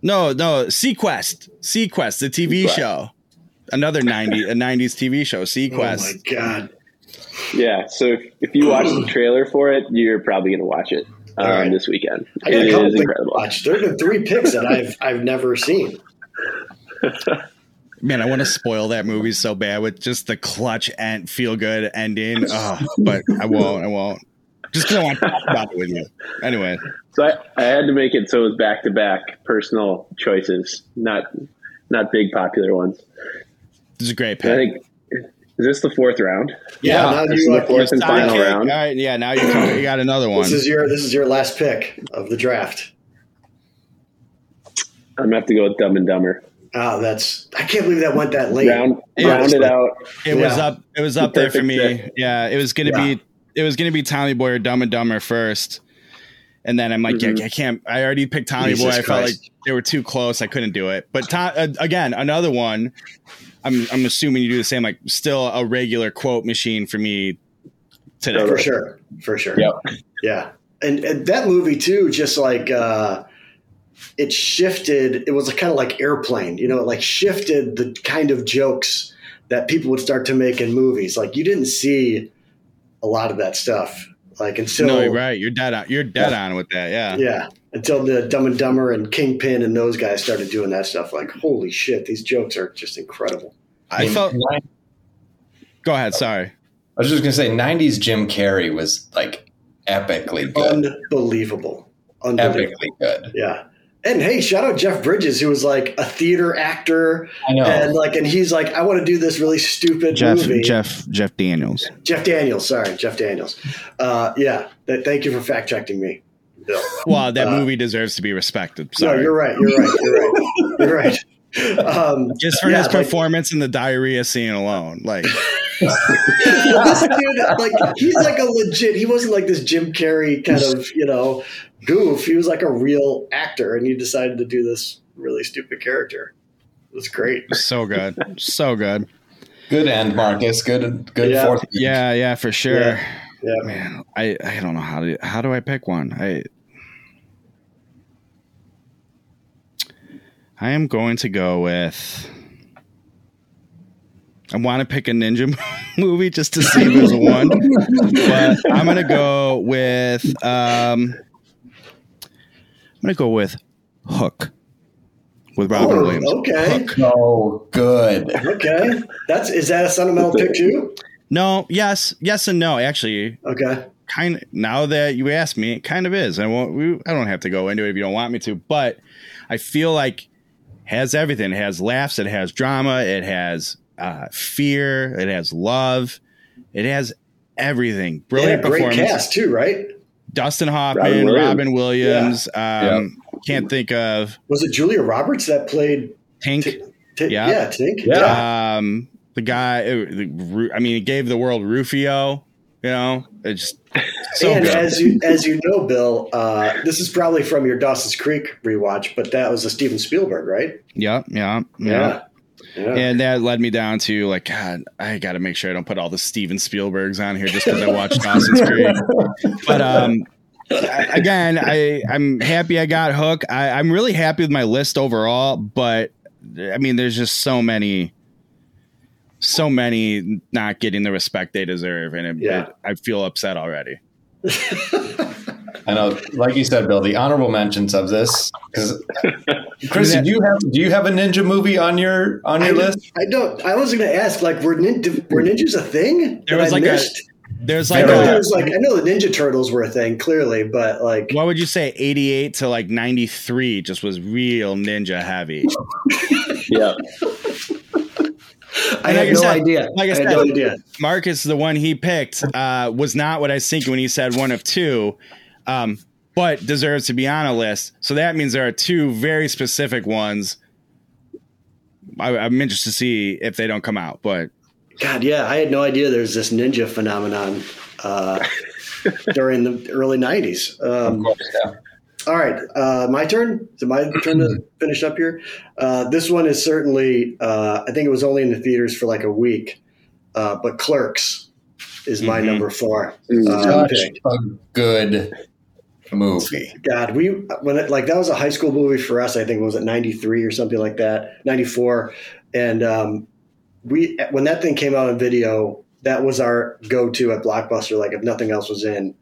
No, no, Sequest. Sequest, the T V Sequest. Show. Another ninety a nineties T V show, Sequest. Oh my god! Yeah, so if, if you watch the trailer for it, you're probably going to watch it um, right. this weekend. I it is incredible. Watch. There are three picks that I've I've never seen. Man, I want to spoil that movie so bad with just the clutch and feel good ending. Oh, but I won't. I won't. Just because I want to talk about it with you. Anyway, so I, I had to make it so it was back to back personal choices, not not big popular ones. This is a great pick. I think, is this the fourth round? Yeah, yeah now this you is the fourth and final kick. Round. All right, yeah, now you you got another one. This is your this is your last pick of the draft. I'm gonna have to go with Dumb and Dumber. Oh, that's I can't believe that went that late. Round, it rounded was, out. It yeah. was up. It was up the there for me. Pick. Yeah, it was gonna yeah. be it was gonna be Tommy Boy or Dumb and Dumber first, and then I'm like, mm-hmm. yeah, I can't. I already picked Tommy Jesus Boy. Christ. I felt like they were too close. I couldn't do it. But Tom, uh, again, another one. I'm I'm assuming you do the same, like still a regular quote machine for me today. For sure. For sure. Yep. Yeah. And, and that movie too, just like uh, it shifted. It was kind of like Airplane, you know, it like shifted the kind of jokes that people would start to make in movies. Like you didn't see a lot of that stuff. Like until no, you're right. You're dead on. You're dead yeah. on with that. Yeah. Yeah. Until the Dumb and Dumber and Kingpin and those guys started doing that stuff. Like, holy shit, these jokes are just incredible. I, I felt. Like... Go ahead. Sorry. I was just going to say nineties Jim Carrey was like epically good. Unbelievable. Unbelievable. Epically good. Yeah. And hey, shout out Jeff Bridges, who was like a theater actor. I know. And like, and he's like, I want to do this really stupid Jeff, movie. Jeff, Jeff Daniels. Jeff Daniels. Sorry. Jeff Daniels. Uh, yeah. Th- thank you for fact checking me. No. Wow, that uh, movie deserves to be respected. Sorry. No, you're right. You're right. You're right. You're right. Um, Just for yeah, his like, performance in the diarrhea scene alone, like this dude, like he's like a legit. He wasn't like this Jim Carrey kind of you know goof. He was like a real actor, and he decided to do this really stupid character. It was great. So good. So good. Good end, Marcus. Good. Good. Yeah. Fourth yeah. Yeah. For sure. Yeah. Yeah, man. I, I don't know how to how do I pick one. I I am going to go with. I want to pick a ninja movie just to see if there's one, but I'm gonna go with um. I'm gonna go with Hook. With Robin oh, Williams. Okay. Hook. Oh, good. Okay, that's is that a sentimental pick too? No, yes, yes, and no. Actually, okay. Kind of, now that you ask me, it kind of is. I won't. We, I don't have to go into it if you don't want me to. But I feel like it has everything. It has laughs. It has drama. It has uh, fear. It has love. It has everything. Brilliant yeah, performance. Great cast too, right? Dustin Hoffman, Robin Williams. Robin Williams yeah. Um, yeah. Can't think of. Was it Julia Roberts that played Tink? T- t- yeah, yeah, Tink. Yeah. Um, The guy, I mean, he gave the world Rufio, you know, it's just so and good. As you, as you know, Bill, uh, this is probably from your Dawson's Creek rewatch, but that was a Steven Spielberg, right? Yeah, yeah, yeah. yeah. And that led me down to like, God, I got to make sure I don't put all the Steven Spielbergs on here just because I watched Dawson's Creek. But um, again, I, I'm happy I got Hook. I, I'm really happy with my list overall, but I mean, there's just so many. So many not getting the respect they deserve, and it, yeah. it, I feel upset already. I know, like you said, Bill, the honorable mentions of this, because Chris, do you have do you have a ninja movie on your on your I list? I don't. I was going to ask, like, were ninja, were ninjas a thing? There was I like missed? a there's like I know, a, there's like I know the Ninja Turtles were a thing clearly, but like what would you say? eighty-eight to like ninety-three just was real ninja heavy. Yeah. I had no idea. Like I said, no idea. Marcus, the one he picked, uh, was not what I was thinking when he said one of two, um, but deserves to be on a list. So that means there are two very specific ones. I, I'm interested to see if they don't come out. But God, yeah, I had no idea there's this ninja phenomenon uh, during the early nineties. Um, of course, yeah. All right, uh, my turn. Is it my turn to finish up here? Uh, this one is certainly, uh, I think it was only in the theaters for like a week, uh, but Clerks is my mm-hmm. number four. Uh, Such a good movie. God, we when it, like that was a high school movie for us. I think it was at ninety-three or something like that, ninety-four, and um, we when that thing came out on video, that was our go-to at Blockbuster. Like if nothing else was in.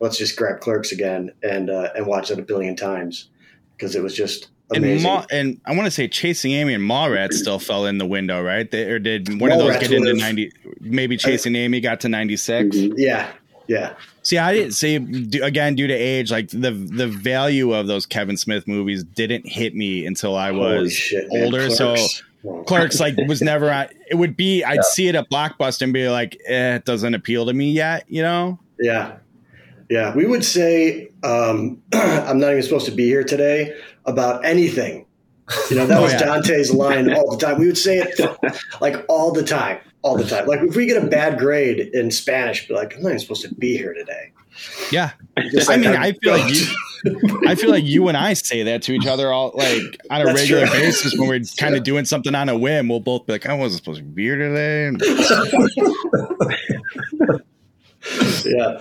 Let's just grab Clerks again and uh, and watch it a billion times because it was just amazing. And, Ma- and I want to say Chasing Amy and Mallrats still fell in the window, right? They, or did one Mallrats of those get into ninety? Maybe Chasing uh, Amy got to ninety-six. Yeah, yeah. See, I didn't see again due to age. Like the the value of those Kevin Smith movies didn't hit me until I was shit, older. Clerks. So Clerks like was never on. It would be I'd yeah. see it at Blockbuster and be like, eh, it doesn't appeal to me yet, you know? Yeah. Yeah, we would say um, I'm not even supposed to be here today about anything. You know, that oh, was yeah. Dante's line all the time. We would say it like all the time, all the time. Like if we get a bad grade in Spanish, be like, I'm not even supposed to be here today. Yeah, like I mean, I feel like you, I feel like you and I say that to each other all like on a That's regular true. basis when we're kind of doing something on a whim. We'll both be like, I wasn't supposed to be here today. Yeah.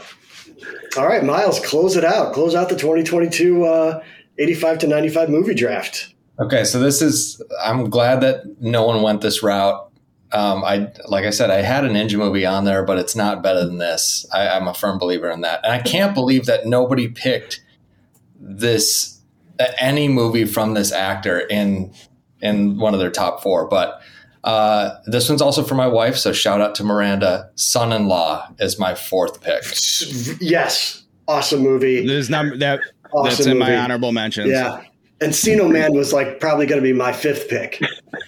All right, Miles, close it out. Close out the twenty twenty-two uh, eighty-five to ninety-five movie draft. Okay, so this is – I'm glad that no one went this route. Um, I Like I said, I had a ninja movie on there, but it's not better than this. I, I'm a firm believer in that. And I can't believe that nobody picked this – any movie from this actor in in one of their top four. But uh, this one's also for my wife, so shout out to Miranda. Son-in-Law is my fourth pick. Yes, awesome movie. There's not that awesome that's in movie. My honorable mentions. Yeah, Encino Man was like probably going to be my fifth pick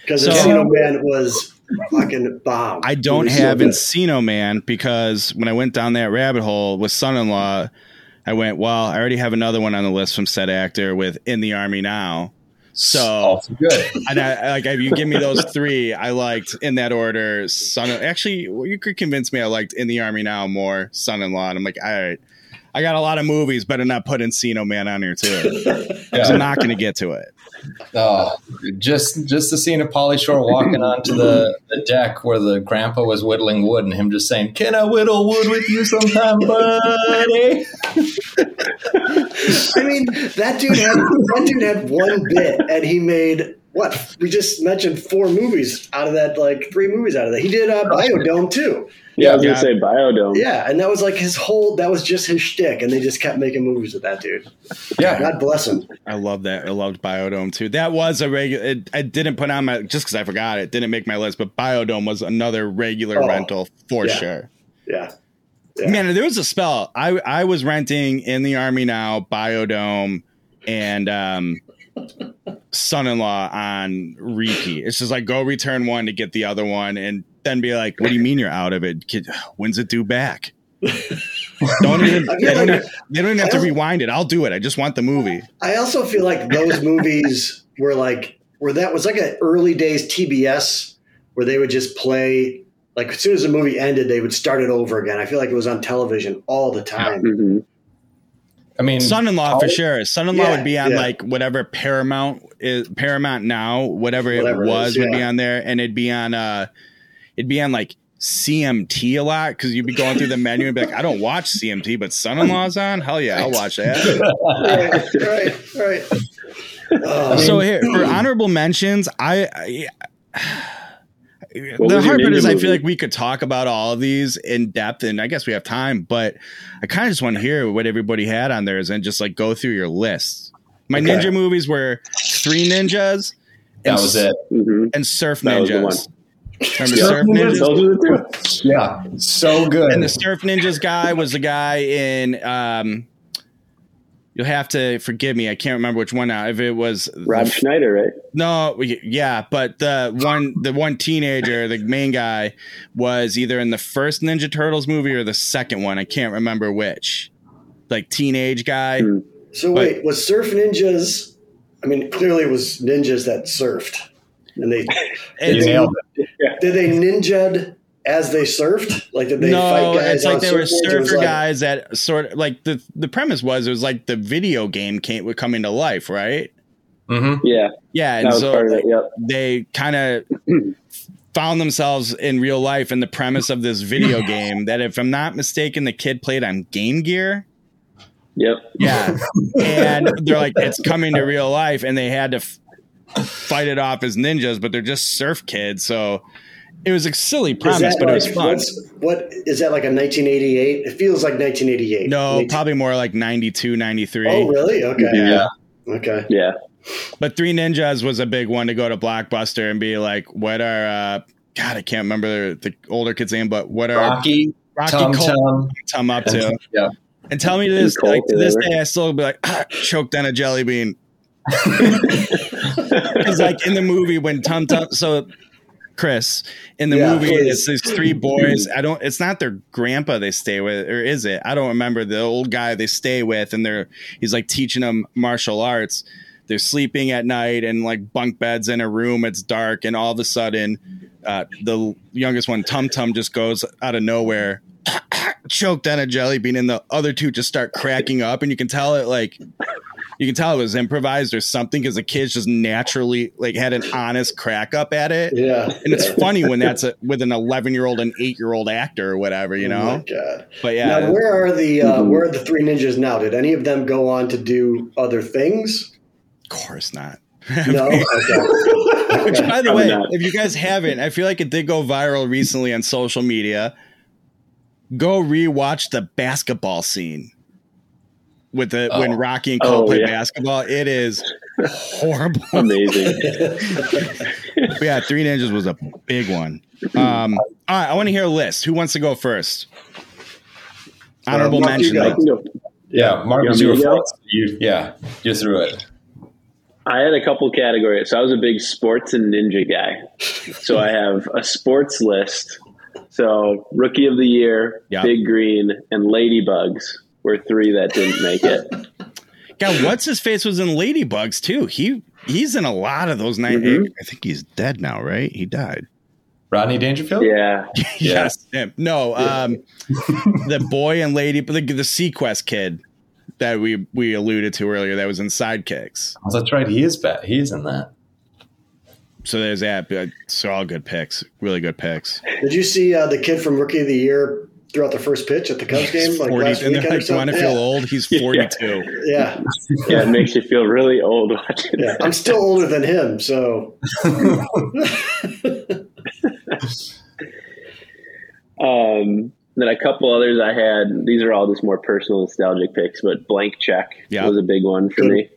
because so, Encino Man was fucking bomb. I don't have so Encino Man because when I went down that rabbit hole with Son-in-Law, I went, well, I already have another one on the list from said actor with In the Army Now. So oh, good. And I, like if you give me those three, I liked in that order. Son, of, actually, you could convince me I liked In the Army Now more. Son-in-Law, and I'm like, all right, I got a lot of movies. Better not put Encino Man on here too. Yeah. I'm not going to get to it. Oh, just just the scene of Pauly Shore walking onto the, the deck where the grandpa was whittling wood and him just saying, "Can I whittle wood with you sometime, buddy?" I mean, that dude had that dude had one bit, and he made what we just mentioned four movies out of that, like three movies out of that. He did uh, Biodome too. Yeah, I was gonna say Biodome. Yeah, and that was like his whole. That was just his shtick, and they just kept making movies with that dude. Yeah, God bless him. I love that. I loved Biodome too. That was a regular. I didn't put on my just because I forgot it. Didn't make my list, but Biodome was another regular oh, rental for yeah. sure. Yeah. Yeah. Man, there was a spell. I I was renting In the Army Now, Biodome, and um, Son-in-Law on repeat. It's just like go return one to get the other one, and then be like, "What do you mean you're out of it? Kid, when's it due back?" Don't even. They don't, like, have, they don't even have to rewind it. I'll do it. I just want the movie. I also feel like those movies were like where that was like an early days T B S where they would just play. Like as soon as the movie ended, they would start it over again. I feel like it was on television all the time. Mm-hmm. I mean, Son-in-Law for sure. Son-in-Law yeah, would be on yeah. like whatever Paramount is Paramount now, whatever, whatever it was it is, would yeah. be on there, and it'd be on uh, it'd be on like C M T a lot because you'd be going through the menu and be like, I don't watch C M T, but Son-in-Law's on. Hell yeah, I'll watch that. Right, right, right. Oh, so I mean, here for honorable mentions, I. I What the hard part is movie? I feel like we could talk about all of these in depth, and I guess we have time, but I kind of just want to hear what everybody had on theirs and just like go through your list. My okay. ninja movies were Three Ninjas. And that was it. Mm-hmm. And Surf Ninjas. Remember Surf Ninjas? Yeah. So good. And the Surf Ninjas guy was the guy in, um, you'll have to forgive me, I can't remember which one now. If it was Rob the, Schneider, right? No, yeah, but the one the one teenager, the main guy, was either in the first Ninja Turtles movie or the second one. I can't remember which. Like teenage guy. Hmm. So but, wait, was Surf Ninjas? I mean, clearly it was ninjas that surfed, and they and nailed it. Did they ninja'd as they surfed? Like, did they no, fight guys? It's like they were surfer guys like, that sort of like the, the premise was it was like the video game came would come into life, right? Mm-hmm. Yeah, yeah, and so it, yep. they kind of found themselves in real life in the premise of this video game that, if I'm not mistaken, the kid played on Game Gear. Yep. Yeah. And they're like, it's coming to real life, and they had to f- fight it off as ninjas, but they're just surf kids. So it was a silly premise, but like, it was fun. What's, what is that, like a nineteen eighty-eight? It feels like nineteen eighty-eight. No, nineteen- probably more like ninety-two, ninety-three. Oh, really? Okay. Yeah. Okay. Yeah. But Three Ninjas was a big one to go to Blockbuster and be like, what are, uh, God, I can't remember the, the older kid's name, but what are Rocky, Rocky Tum Tum, Tum up to? Yeah. And tell me this, like, to this day, I still be like, ah, choked on a jelly bean. Because, like, in the movie, when Tum Tum, so Chris, in the yeah, movie, please. It's these three boys. I don't, it's not their grandpa they stay with, or is it? I don't remember. The old guy they stay with, and they're, he's like teaching them martial arts. They're sleeping at night and like bunk beds in a room. It's dark. And all of a sudden, uh, the youngest one, Tum Tum, just goes out of nowhere, choked on a jelly bean, and the other two just start cracking up, and you can tell it like you can tell it was improvised or something, because the kids just naturally like had an honest crack up at it. Yeah. And it's funny when that's a, with an eleven year old and eight year old actor or whatever, you know. Oh my God. But yeah. Now where are the uh, mm-hmm. where are the Three Ninjas now? Did any of them go on to do other things? Of course not. No. Okay. Which, by the way, if you guys haven't, I feel like it did go viral recently on social media. Go rewatch the basketball scene with the oh. when Rocky and Cole oh, play yeah. basketball. It is horrible, amazing. But yeah, Three Ninjas was a big one. Um, all right, I want to hear a list. Who wants to go first? Honorable uh, mention. Yeah, Marcus, you, you were first. You, yeah, you threw it. I had a couple categories. So I was a big sports and ninja guy. So I have a sports list. So Rookie of the Year, yep. Big Green, and Ladybugs were three that didn't make it. God, what's his face was in Ladybugs too. He he's in a lot of those nine. Mm-hmm. I think he's dead now, right? He died. Rodney Dangerfield. Yeah. Yes. Yeah. No. Um, the boy and lady, the, the Sequest kid that we we alluded to earlier that was in Sidekicks. Oh, that's right. He is bad. He's in that. So there's that. So all good picks, really good picks. Did you see uh, the kid from Rookie of the Year throughout the first pitch at the Cubs game? He's like forty, last weekend or something? Want to yeah. feel old? He's forty-two. Yeah. Yeah. Yeah, it makes you feel really old watching yeah. that. I'm still older than him, so. um, then a couple others I had. These are all just more personal, nostalgic picks, but Blank Check yep. was a big one for good. Me.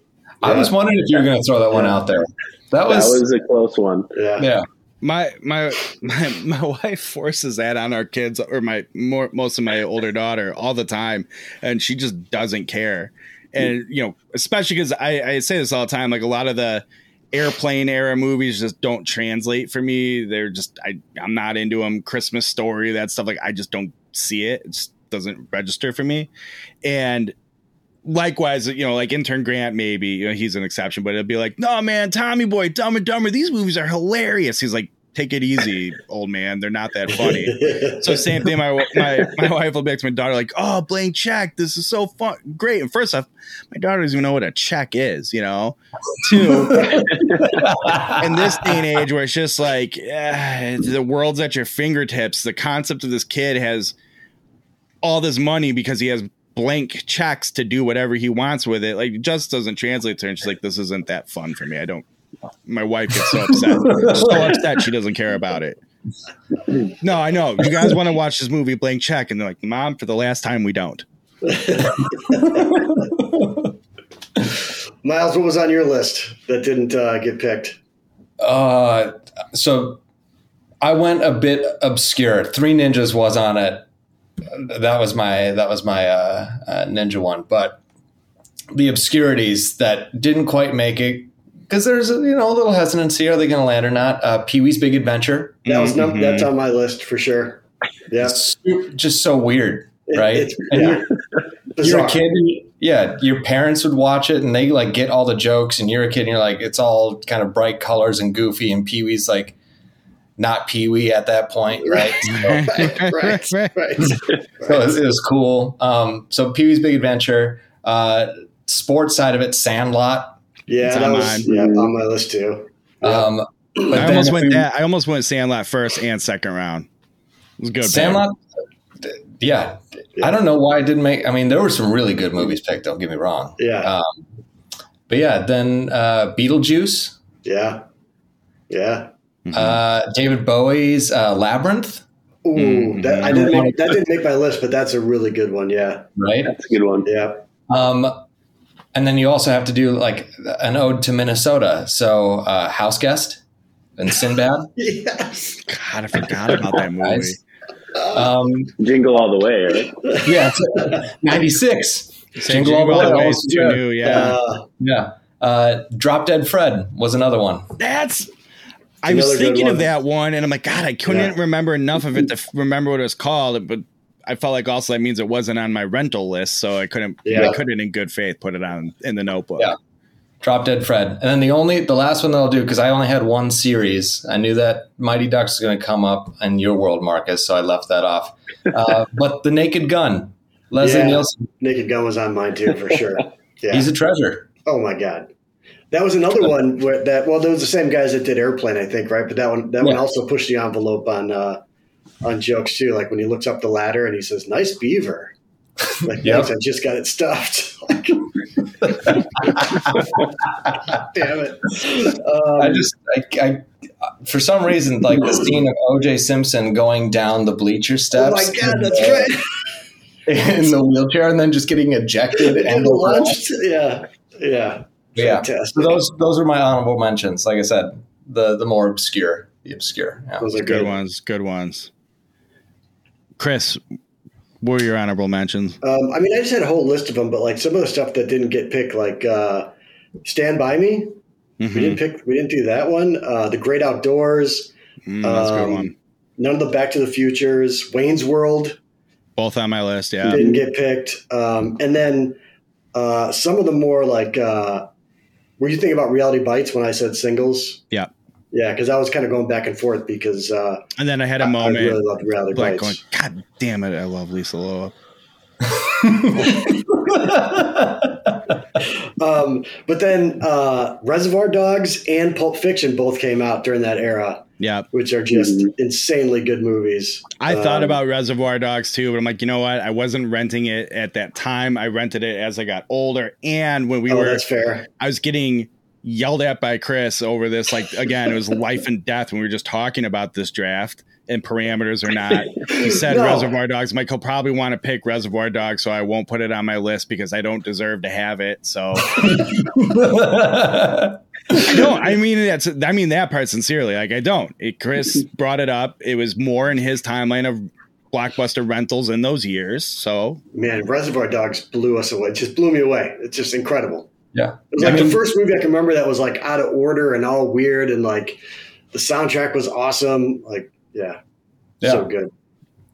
Yeah. I was wondering if you were going to throw that one out there. That was, that was a close one. Yeah. yeah. My, my my my wife forces that on our kids, or my more, most of my older daughter, all the time, and she just doesn't care. And you know, especially because I, I say this all the time, like a lot of the airplane era movies just don't translate for me. They're just I I'm not into them. Christmas Story, that stuff, like I just don't see it. It just doesn't register for me. And likewise, you know, like Intern Grant, maybe, you know, he's an exception, but it'll be like, no, man, Tommy Boy, Dumb and Dumber, these movies are hilarious. He's like, take it easy, old man. They're not that funny. So same thing. My my my wife will be to my daughter like, oh, Blank Check. This is so fun. Great. And first off, my daughter doesn't even know what a check is, you know, too. In this day and age where it's just like, eh, the world's at your fingertips. The concept of this kid has all this money because he has blank checks to do whatever he wants with it, like, just doesn't translate to her. And she's like, this isn't that fun for me. I don't my wife gets so upset so upset she doesn't care about it. No, I know. You guys want to watch this movie blank check, and they're like, Mom, for the last time, we don't. Miles, what was on your list that didn't uh, get picked? Uh, so I went a bit obscure. Three Ninjas was on it. That was my that was my uh, uh, ninja one, but the obscurities that didn't quite make it because there's you know a little hesitancy. Are they going to land or not? Uh, Pee-wee's Big Adventure. That was mm-hmm. That's on my list for sure. Yeah, just so weird, right? It, and yeah. you're, you're a kid. Yeah, your parents would watch it and they like get all the jokes, and you're a kid and you're like, it's all kind of bright colors and goofy, and Pee-wee's like. Not Pee-wee at that point, right? So, right, right, right, right. So it was cool. Um, so Pee-wee's Big Adventure, uh, sports side of it, Sandlot. Yeah, that was, yeah, on my list too. Yeah. Um, but I almost went we, that. I almost went Sandlot first and second round. It was good. Sandlot. Yeah. yeah, I don't know why it didn't make. I mean, there were some really good movies picked. Don't get me wrong. Yeah. Um, but yeah, then uh, Beetlejuice. Yeah. Yeah. Uh, David Bowie's uh, Labyrinth. Ooh, that, I didn't make, that didn't make my list, but that's a really good one. Yeah, right. That's a good one. Yeah. Um, and then you also have to do like an ode to Minnesota. So uh, Houseguest and Sinbad. Yes. God, I forgot about that movie. um, Jingle All the Way. Right? Yeah, ninety-six. Jingle, Jingle All the Way. Almost new. Yeah. Uh, yeah. Uh, Drop Dead Fred was another one. That's. I Another was thinking of that one, and I'm like, God, I couldn't yeah. remember enough of it to f- remember what it was called. But I felt like also that means it wasn't on my rental list, so I couldn't, yeah. I couldn't in good faith put it on in the notebook. Yeah. Drop Dead Fred, and then the only, the last one that I'll do because I only had one series. I knew that Mighty Ducks was going to come up in your world, Marcus, so I left that off. Uh, but the Naked Gun, Leslie yeah. Nielsen. Naked Gun was on mine too for sure. Yeah. He's a treasure. Oh my God. That was another one where that, well, those are the same guys that did Airplane, I think, right? But that one, that yeah. one also pushed the envelope on, uh, on jokes too. Like when he looks up the ladder and he says, "Nice beaver," like, yep. "I just got it stuffed." Like, damn it! Um, I just, I, I, for some reason, like the scene of O J Simpson going down the bleacher steps. Oh my God, that's the, right. In the wheelchair and then just getting ejected and launched. Yeah, yeah. Yeah, so those those are my honorable mentions. Like I said, the the more obscure, the obscure. Yeah. Those are good, good ones. Good ones. Chris, what were your honorable mentions? Um, I mean, I just had a whole list of them, but like some of the stuff that didn't get picked, like uh, "Stand by Me," mm-hmm. we didn't pick. We didn't do that one. Uh, "The Great Outdoors," mm, that's um, a good one. None of the Back to the Futures, Wayne's World, both on my list. Yeah, didn't get picked. Um, and then uh, some of the more like. Uh, Were you thinking about Reality Bites when I said singles? Yeah. Yeah, because I was kind of going back and forth because uh, – And then I had a I, moment. I really loved Reality Bites. Going, God damn it, I love Lisa Loeb. um, but then uh, Reservoir Dogs and Pulp Fiction both came out during that era. Yeah. Which are just mm-hmm. insanely good movies. I um, thought about Reservoir Dogs too, but I'm like, you know what? I wasn't renting it at that time. I rented it as I got older. And when we oh, were, that's fair. I was getting yelled at by Chris over this. Like, again, it was life and death when we were just talking about this draft and parameters or not. He said no. Reservoir Dogs. Mike will probably want to pick Reservoir Dogs, so I won't put it on my list because I don't deserve to have it. So. I don't. I mean, that's. I mean that part sincerely. Like I don't. It, Chris brought it up. It was more in his timeline of blockbuster rentals in those years. So man, Reservoir Dogs blew us away. It just blew me away. It's just incredible. Yeah, it was like I mean, the first movie I can remember that was like out of order and all weird, and like the soundtrack was awesome. Like yeah, yeah. so good.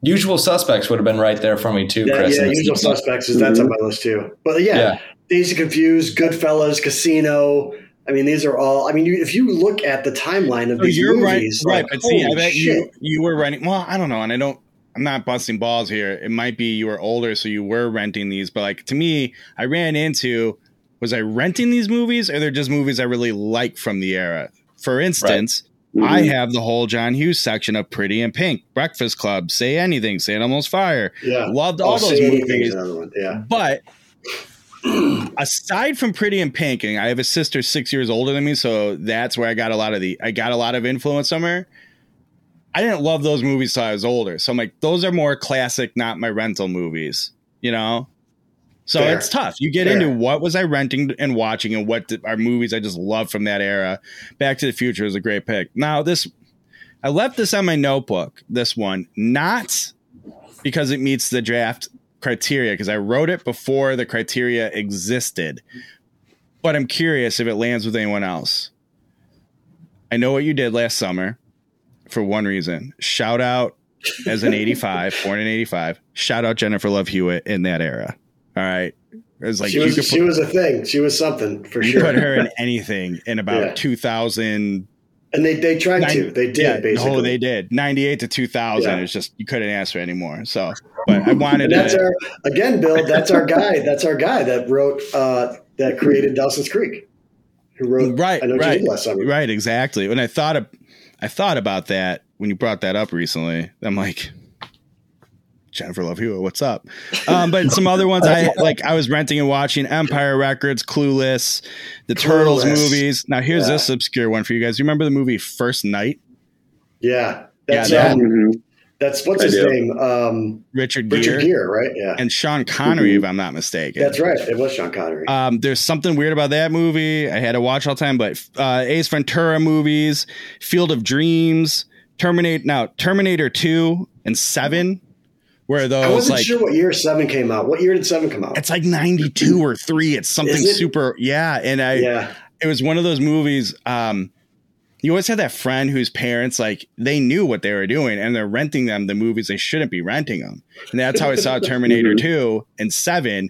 Usual Suspects would have been right there for me too, yeah, Chris. Yeah, Usual Suspects is that's on my list too. But yeah, yeah. Dazed and Confused, Goodfellas, Casino. I mean, these are all. I mean, you, if you look at the timeline of so these you're movies, right? Like, right, but see, I bet you you were renting. Well, I don't know, and I don't. I'm not busting balls here. It might be you were older, so you were renting these. But like to me, I ran into was I renting these movies, or they're just movies I really like from the era. For instance, right. mm-hmm. I have the whole John Hughes section of Pretty in Pink, Breakfast Club, Say Anything, St. Elmo's Fire. Yeah, loved all oh, those Say movies. Yeah, but. Aside from Pretty in Pink, and I have a sister six years older than me, so that's where I got a lot of the I got a lot of influence from her. I didn't love those movies till I was older. So I'm like, those are more classic, not my rental movies, you know? So Fair. It's tough. You get Fair. Into what was I renting and watching and what did, are movies I just love from that era. Back to the Future is a great pick. Now, this I left this on my notebook, this one, not because it meets the draft criteria, because I wrote it before the criteria existed. But I'm curious if it lands with anyone else. I know what you did last summer for one reason. Shout out as an eighty-five, born in eighty-five. Shout out Jennifer Love Hewitt in that era. All right. It was like she, was, put, she was a thing. She was something for you sure. You put her in anything in about yeah. two thousand. And they, they tried ninety, to. They did, yeah, basically. Oh, they did. ninety-eight to two thousand. Yeah. It's just you couldn't ask for anymore. So, but I wanted that's to. Our, again, Bill, that's our guy. That's our guy that wrote, uh, that created Dawson's Creek. Who wrote right, I know right, last summer. Right, exactly. When I thought of, I thought about that when you brought that up recently, I'm like, Jennifer Love Hewitt, what's up? Um, but some other ones I like, I was renting and watching Empire Records, Clueless, the Clueless. Turtles movies. Now here's yeah. this obscure one for you guys. You remember the movie First Night? Yeah, that's yeah, that, um, that's what's I his do. name, um, Richard Gere. Richard Gere, right? Yeah, and Sean Connery, mm-hmm. if I'm not mistaken. That's right, it was Sean Connery. Um, there's something weird about that movie. I had to watch all the time, but uh, Ace Ventura movies, Field of Dreams, Terminator. Now Terminator two and Seven. Where those, I wasn't like, sure what year seven came out. What year did seven come out? It's like ninety-two or three. It's something it? super. Yeah. And I, yeah. it was one of those movies. Um, you always had that friend whose parents, like they knew what they were doing and they're renting them the movies they shouldn't be renting them. And that's how I saw Terminator mm-hmm. two and seven,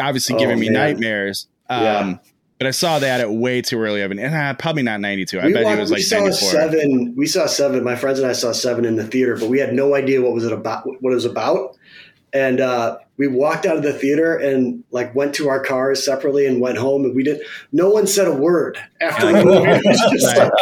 obviously oh, giving me man. nightmares. Um, yeah. But I saw that at way too early of an, and uh, probably not ninety-two. I we bet watched, it was like ninety-four. Seven, we saw seven. My friends and I saw seven in the theater, but we had no idea what was it about, what it was about. And uh, we walked out of the theater and like went to our cars separately and went home. And we didn't. No one said a word after the movie. It was just like,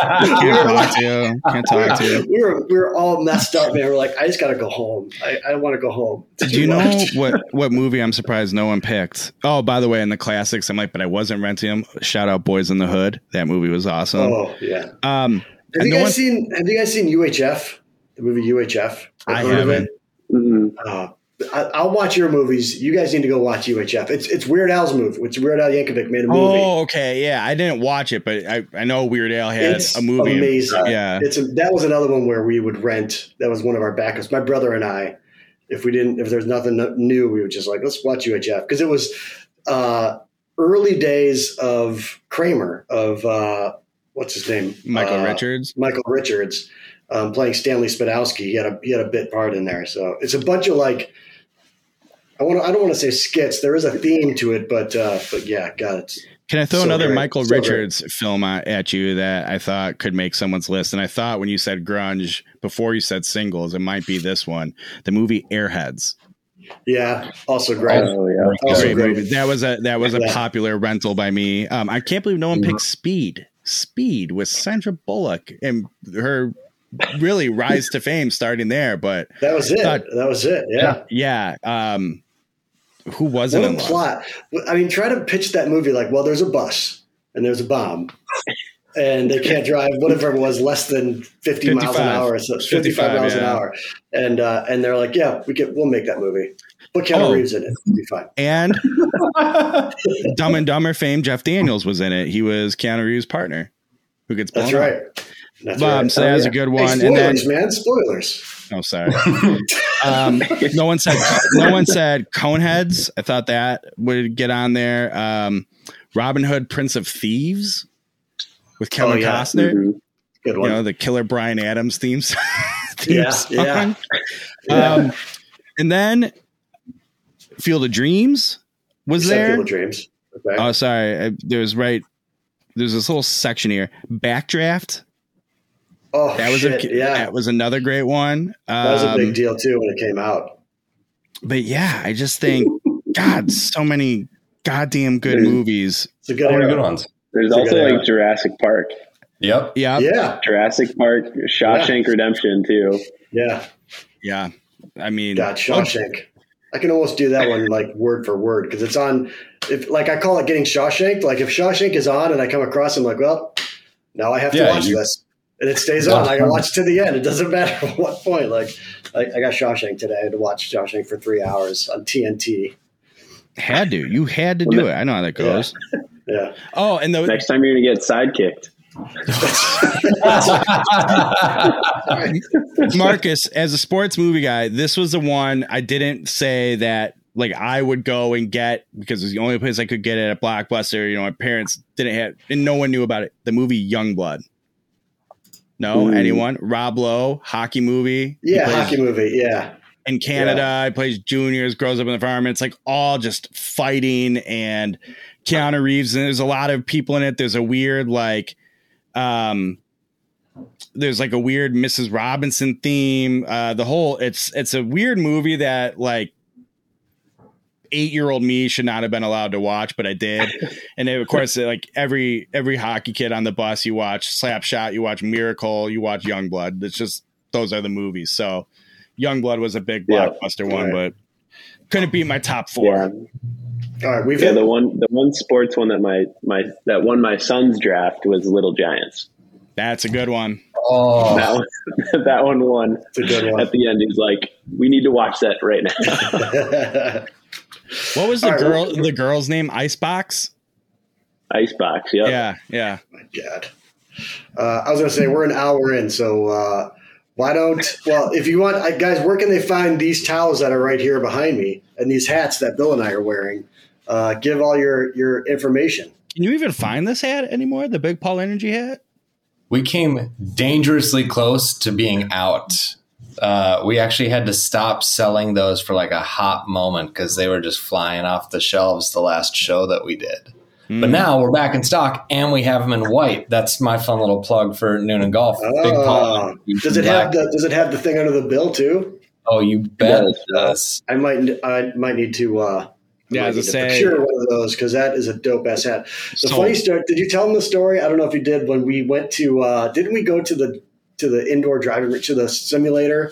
can't talk to you. Can't talk to you. We were we were all messed up, man. We're like, I just gotta go home. I, I want to go home. Did you know what what movie? I'm surprised no one picked. Oh, by the way, in the classics, I'm like, but I wasn't renting them. Shout out Boys in the Hood. That movie was awesome. Oh yeah. Um, have you guys no one, seen? Have you guys seen U H F? The movie U H F. I haven't. Mm-hmm. Uh, I'll watch your movies. You guys need to go watch U H F. It's it's Weird Al's movie. It's Weird Al Yankovic made a movie. Oh, okay, yeah. I didn't watch it, but I, I know Weird Al had it's a movie. Amazing. Yeah, it's a, that was another one where we would rent. That was one of our backups. My brother and I, if we didn't, if there's nothing new, we were just like, let's watch U H F because it was uh, early days of Kramer of uh, what's his name, Michael uh, Richards. Michael Richards um, playing Stanley Spadowski. He had a he had a bit part in there. So it's a bunch of like. I want. To, I don't want to say skits. There is a theme to it, but uh, but yeah, God, it's. Can I throw so another great. Michael so Richards great. film at you that I thought could make someone's list? And I thought when you said grunge before you said singles, it might be this one: the movie Airheads. Yeah, also great. Oh, yeah. Also great great. Movie. That was a that was a yeah. popular rental by me. Um, I can't believe no one picked Speed. Speed with Sandra Bullock and her. Really rise to fame starting there, but that was it. Thought, that was it. Yeah, yeah. Um, who was it? What a plot. I mean, try to pitch that movie like, well, there's a bus and there's a bomb, and they can't drive whatever it was less than fifty miles an hour, so fifty-five, fifty-five miles yeah. an hour, and uh, and they're like, yeah, we can, we'll make that movie. Put Keanu oh. Reeves in it. It'll be fine. And Dumb and Dumber fame, Jeff Daniels was in it. He was Keanu Reeves' partner, who gets blown. That's right. Up. That's um, right. So that was oh, yeah. a good one. Hey, spoilers, and then, man, spoilers. Oh, sorry. um, no one said. No one said Coneheads. I thought that would get on there. Um, Robin Hood, Prince of Thieves, with Kevin oh, yeah. Costner. Mm-hmm. Good one. You know the Killer Bryan Adams theme song. theme yeah, song. yeah. yeah. Um, and then Field of Dreams was you there. Field of Dreams. Okay. Oh, sorry. I, there was right. There's this little section here. Backdraft. Oh, that was shit, a, yeah. That was another great one. Um, that was a big deal too when it came out. But yeah, I just think, God, so many goddamn good There's, movies. It's a good, oh, good ones. There's it's also like era. Jurassic Park. Yep. Yep. Yeah. Jurassic Park, Shawshank yeah. Redemption too. Yeah. Yeah. I mean, God, Shawshank. I can almost do that one like word for word because it's on. If like I call it getting Shawshanked. Like if Shawshank is on and I come across, I'm like, well, now I have to yeah, watch you, this. and it stays on. I can watch to the end. It doesn't matter at what point. Like I, I got Shawshank today. I had to watch Shawshank for three hours on T N T. Had to. You had to do it. I know how that goes. Yeah. yeah. Oh, and the next time you're gonna get sidekicked. Marcus, as a sports movie guy, this was the one I didn't say that like I would go and get because it was the only place I could get it at Blockbuster. You know, my parents didn't have, and no one knew about it. The movie Youngblood. No, Ooh. anyone? Rob Lowe, hockey movie. Yeah, plays, hockey movie. Yeah. In Canada, yeah. he plays juniors, grows up in the environment. It's like all just fighting and Keanu Reeves, and there's a lot of people in it. There's a weird like. Um, there's like a weird Missus Robinson theme. Uh, the whole it's it's a weird movie that like eight-year-old me should not have been allowed to watch, but I did. And then, of course, like every every hockey kid on the bus, you watch Slapshot, you watch Miracle, you watch Youngblood. It's just those are the movies. So Youngblood was a big blockbuster yeah, one, right. but couldn't be my top four. Yeah. All right, we've yeah, had- the one the one sports one that my, my that won my son's draft was Little Giants. That's a good one. Oh, that one, that one won. That's a good one. At the end, he's like, "We need to watch that right now." What was the All girl? Right. The girl's name? Icebox. Icebox. Yeah. Yeah. Yeah. Oh my God. Uh, I was gonna say we're an hour in, so uh, why don't? Well, if you want, I, guys, where can they find these towels that are right here behind me and these hats that Bill and I are wearing? Uh, give all your, your information. Can you even find this hat anymore? The Big Paul Energy hat? We came dangerously close to being out. Uh, we actually had to stop selling those for like a hot moment because they were just flying off the shelves the last show that we did. Mm. But now we're back in stock and we have them in white. That's my fun little plug for Noonan Golf. Oh. Big Paul. Does it have the, does it have the thing under the bill too? Oh, you bet it does. I might, I might need to, uh, Yeah, I was to say, picture one of those because that is a dope ass hat. The so, funny story. Did you tell them the story? I don't know if you did. When we went to, uh, didn't we go to the to the indoor driving to the simulator?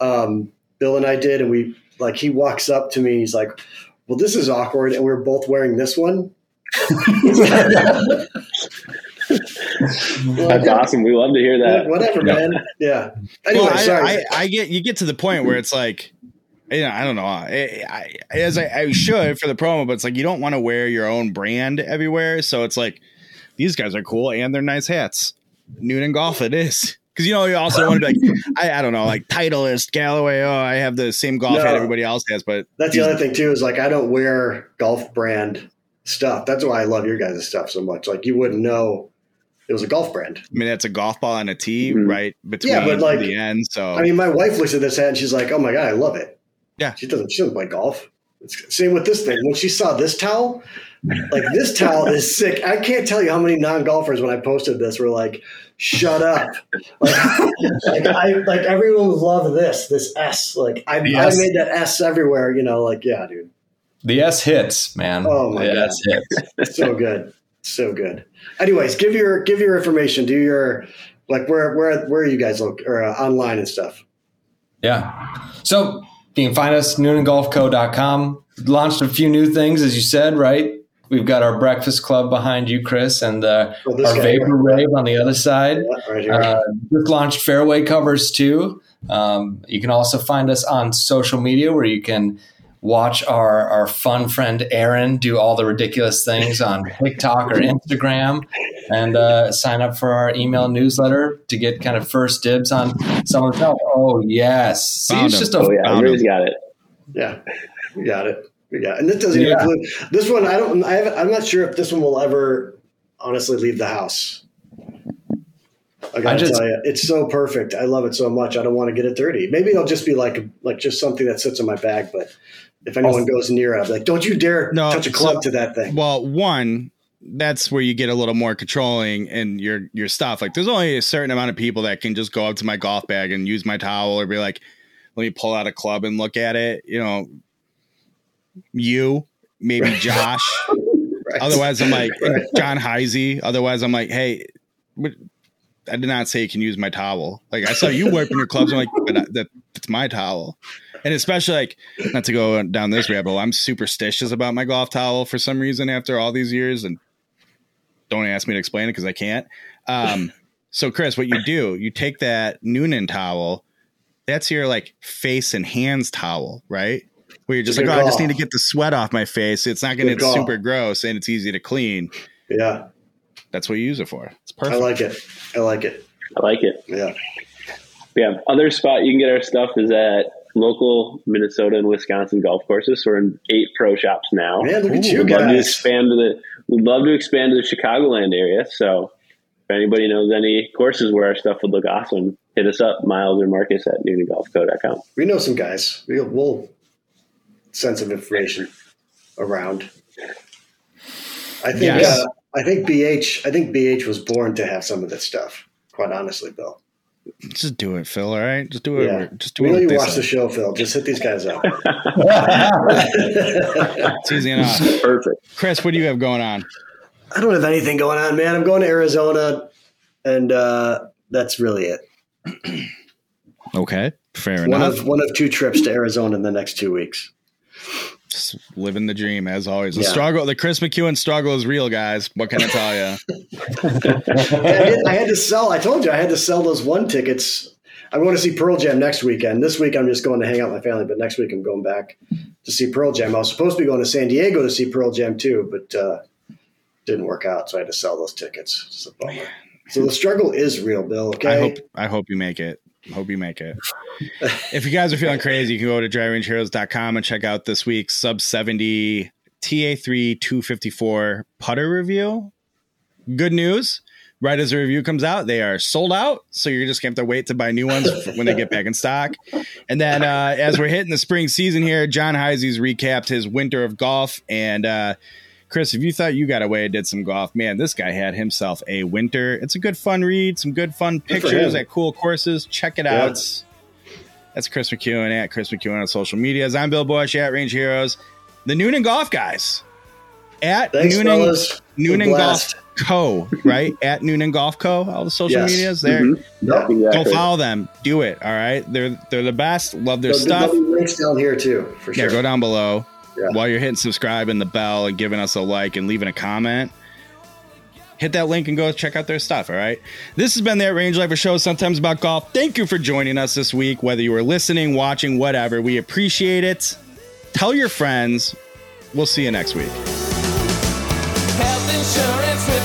Um, Bill and I did, and we like he walks up to me. And he's like, "Well, this is awkward," and we're both wearing this one. Well, that's awesome. We love to hear that. Whatever, man. Yeah. Anyway, well, I, sorry. I, I get you get to the point where it's like. Yeah, I don't know. I, I, as I, I should for the promo, but it's like you don't want to wear your own brand everywhere. So it's like these guys are cool and they're nice hats. Noonan Golf, it is because you know you also want to be like I, I don't know, like Titleist, Galloway. Oh, I have the same golf no, hat everybody else has, but that's the other thing too is like I don't wear golf brand stuff. That's why I love your guys' stuff so much. Like you wouldn't know. It was a golf brand. I mean, that's a golf ball and a tee mm-hmm. right between yeah, but like, the end. So I mean, my wife looks at this hat and she's like, "Oh my God, I love it." Yeah, she doesn't. She doesn't play golf. It's, same with this thing. When she saw this towel, like this towel is sick. I can't tell you how many non-golfers when I posted this were like, "Shut up!" Like, like, I, like everyone would love this. This S. Like I, S. I made that S everywhere. You know, like yeah, dude. The S hits, man. Oh my the God, S hits. So good, so good. Anyways, give your give your information. Do your like where where where are you guys look or uh, online and stuff? Yeah. So. You can find us, Noonan Golf Co dot com. Launched a few new things, as you said, right? We've got our breakfast club behind you, Chris, and uh, well, our Vapor Rave on the other side. Yeah, right here. Uh, just launched fairway covers, too. Um, you can also find us on social media where you can watch our, our fun friend Aaron do all the ridiculous things on TikTok or Instagram and uh, sign up for our email newsletter to get kind of first dibs on someone's help. Oh, yes. See, found it's him. Just a. Oh, yeah. I really got it. Yeah. We got it. We got it. And this doesn't yeah. even include this one. I don't, I haven't, I'm not sure if this one will ever honestly leave the house. I gotta I just, tell you, it's so perfect. I love it so much. I don't want to get it dirty. Maybe it'll just be like, like just something that sits in my bag, but. If anyone goes near it, I'm like, don't you dare no, touch a club so, to that thing. Well, one, that's where you get a little more controlling in your your stuff. Like there's only a certain amount of people that can just go up to my golf bag and use my towel or be like, let me pull out a club and look at it. You know, you, maybe right. Josh. right. Otherwise, I'm like, right. John Heisey. Otherwise, I'm like, hey, I did not say you can use my towel. Like I saw you wiping your clubs. I'm like, but I, that, that's my towel. And especially like not to go down this rabbit hole, I'm superstitious about my golf towel for some reason after all these years. And don't ask me to explain it because I can't. Um, So, Chris, what you do, you take that Noonan towel. That's your like face and hands towel, right? Where you're just Good like, oh, call. I just need to get the sweat off my face. It's not going to get super gross and it's easy to clean. Yeah. That's what you use it for. It's perfect. I like it. I like it. I like it. Yeah. Yeah. Other spot you can get our stuff is at local Minnesota and Wisconsin golf courses. We're in eight pro shops now. Yeah, look Ooh, at you we'd guys. Love to expand to the, we'd love to expand to the Chicagoland area. So if anybody knows any courses where our stuff would look awesome, hit us up, Miles or Marcus at Noonan Golf Co dot com. We know some guys. We'll, we'll send some information around. I think yes. uh, I think B H I think B H was born to have some of this stuff, quite honestly, Bill. Just do it, Phil. All right, just do it. Yeah. Just do we it. Know you watch the show, Phil. Just hit these guys up. It's easy enough. Perfect. Chris, what do you have going on? I don't have anything going on, man. I'm going to Arizona, and uh, that's really it. Okay, fair one enough. Of, one of two trips to Arizona in the next two weeks. Just living the dream, as always. The yeah. struggle, the Chris McEwen struggle is real, guys. What can I tell you? I, did, I had to sell. I told you I had to sell those one tickets. I'm going to see Pearl Jam next weekend. This week I'm just going to hang out with my family, but next week I'm going back to see Pearl Jam. I was supposed to be going to San Diego to see Pearl Jam too, but uh, didn't work out, so I had to sell those tickets. It's a bummer. So the struggle is real, Bill. Okay. I hope. I hope you make it. Hope you make it. If you guys are feeling crazy, you can go to driving range heroes dot com and check out this week's Sub seventy T A three two fifty-four putter review. Good news. Right as the review comes out, they are sold out. So you're just going to have to wait to buy new ones when they get back in stock. And then uh, as we're hitting the spring season here, John Heisey's recapped his winter of golf. And uh, Chris, if you thought you got away and did some golf, man, this guy had himself a winter. It's a good, fun read, some good, fun pictures at cool courses. Check it yeah. out. That's Chris McEwen at Chris McEwen on social medias. I'm Bill Bush at Range Heroes. The Noonan Golf guys at Thanks, Noonan, Noonan Golf Co. Right? At Noonan Golf Co. All the social yes. medias there. Mm-hmm. Yep, exactly. Go follow them. Do it. All right. They're they're the best. Love their there'll, stuff. There'll be links down here too. For sure. Yeah. Go down below. Yeah. While you're hitting subscribe and the bell and giving us a like and leaving a comment, hit that link and go check out their stuff. All right. This has been the At Range Life, a show sometimes about golf. Thank you for joining us this week. Whether you were listening, watching, whatever, we appreciate it. Tell your friends. We'll see you next week. Health insurance.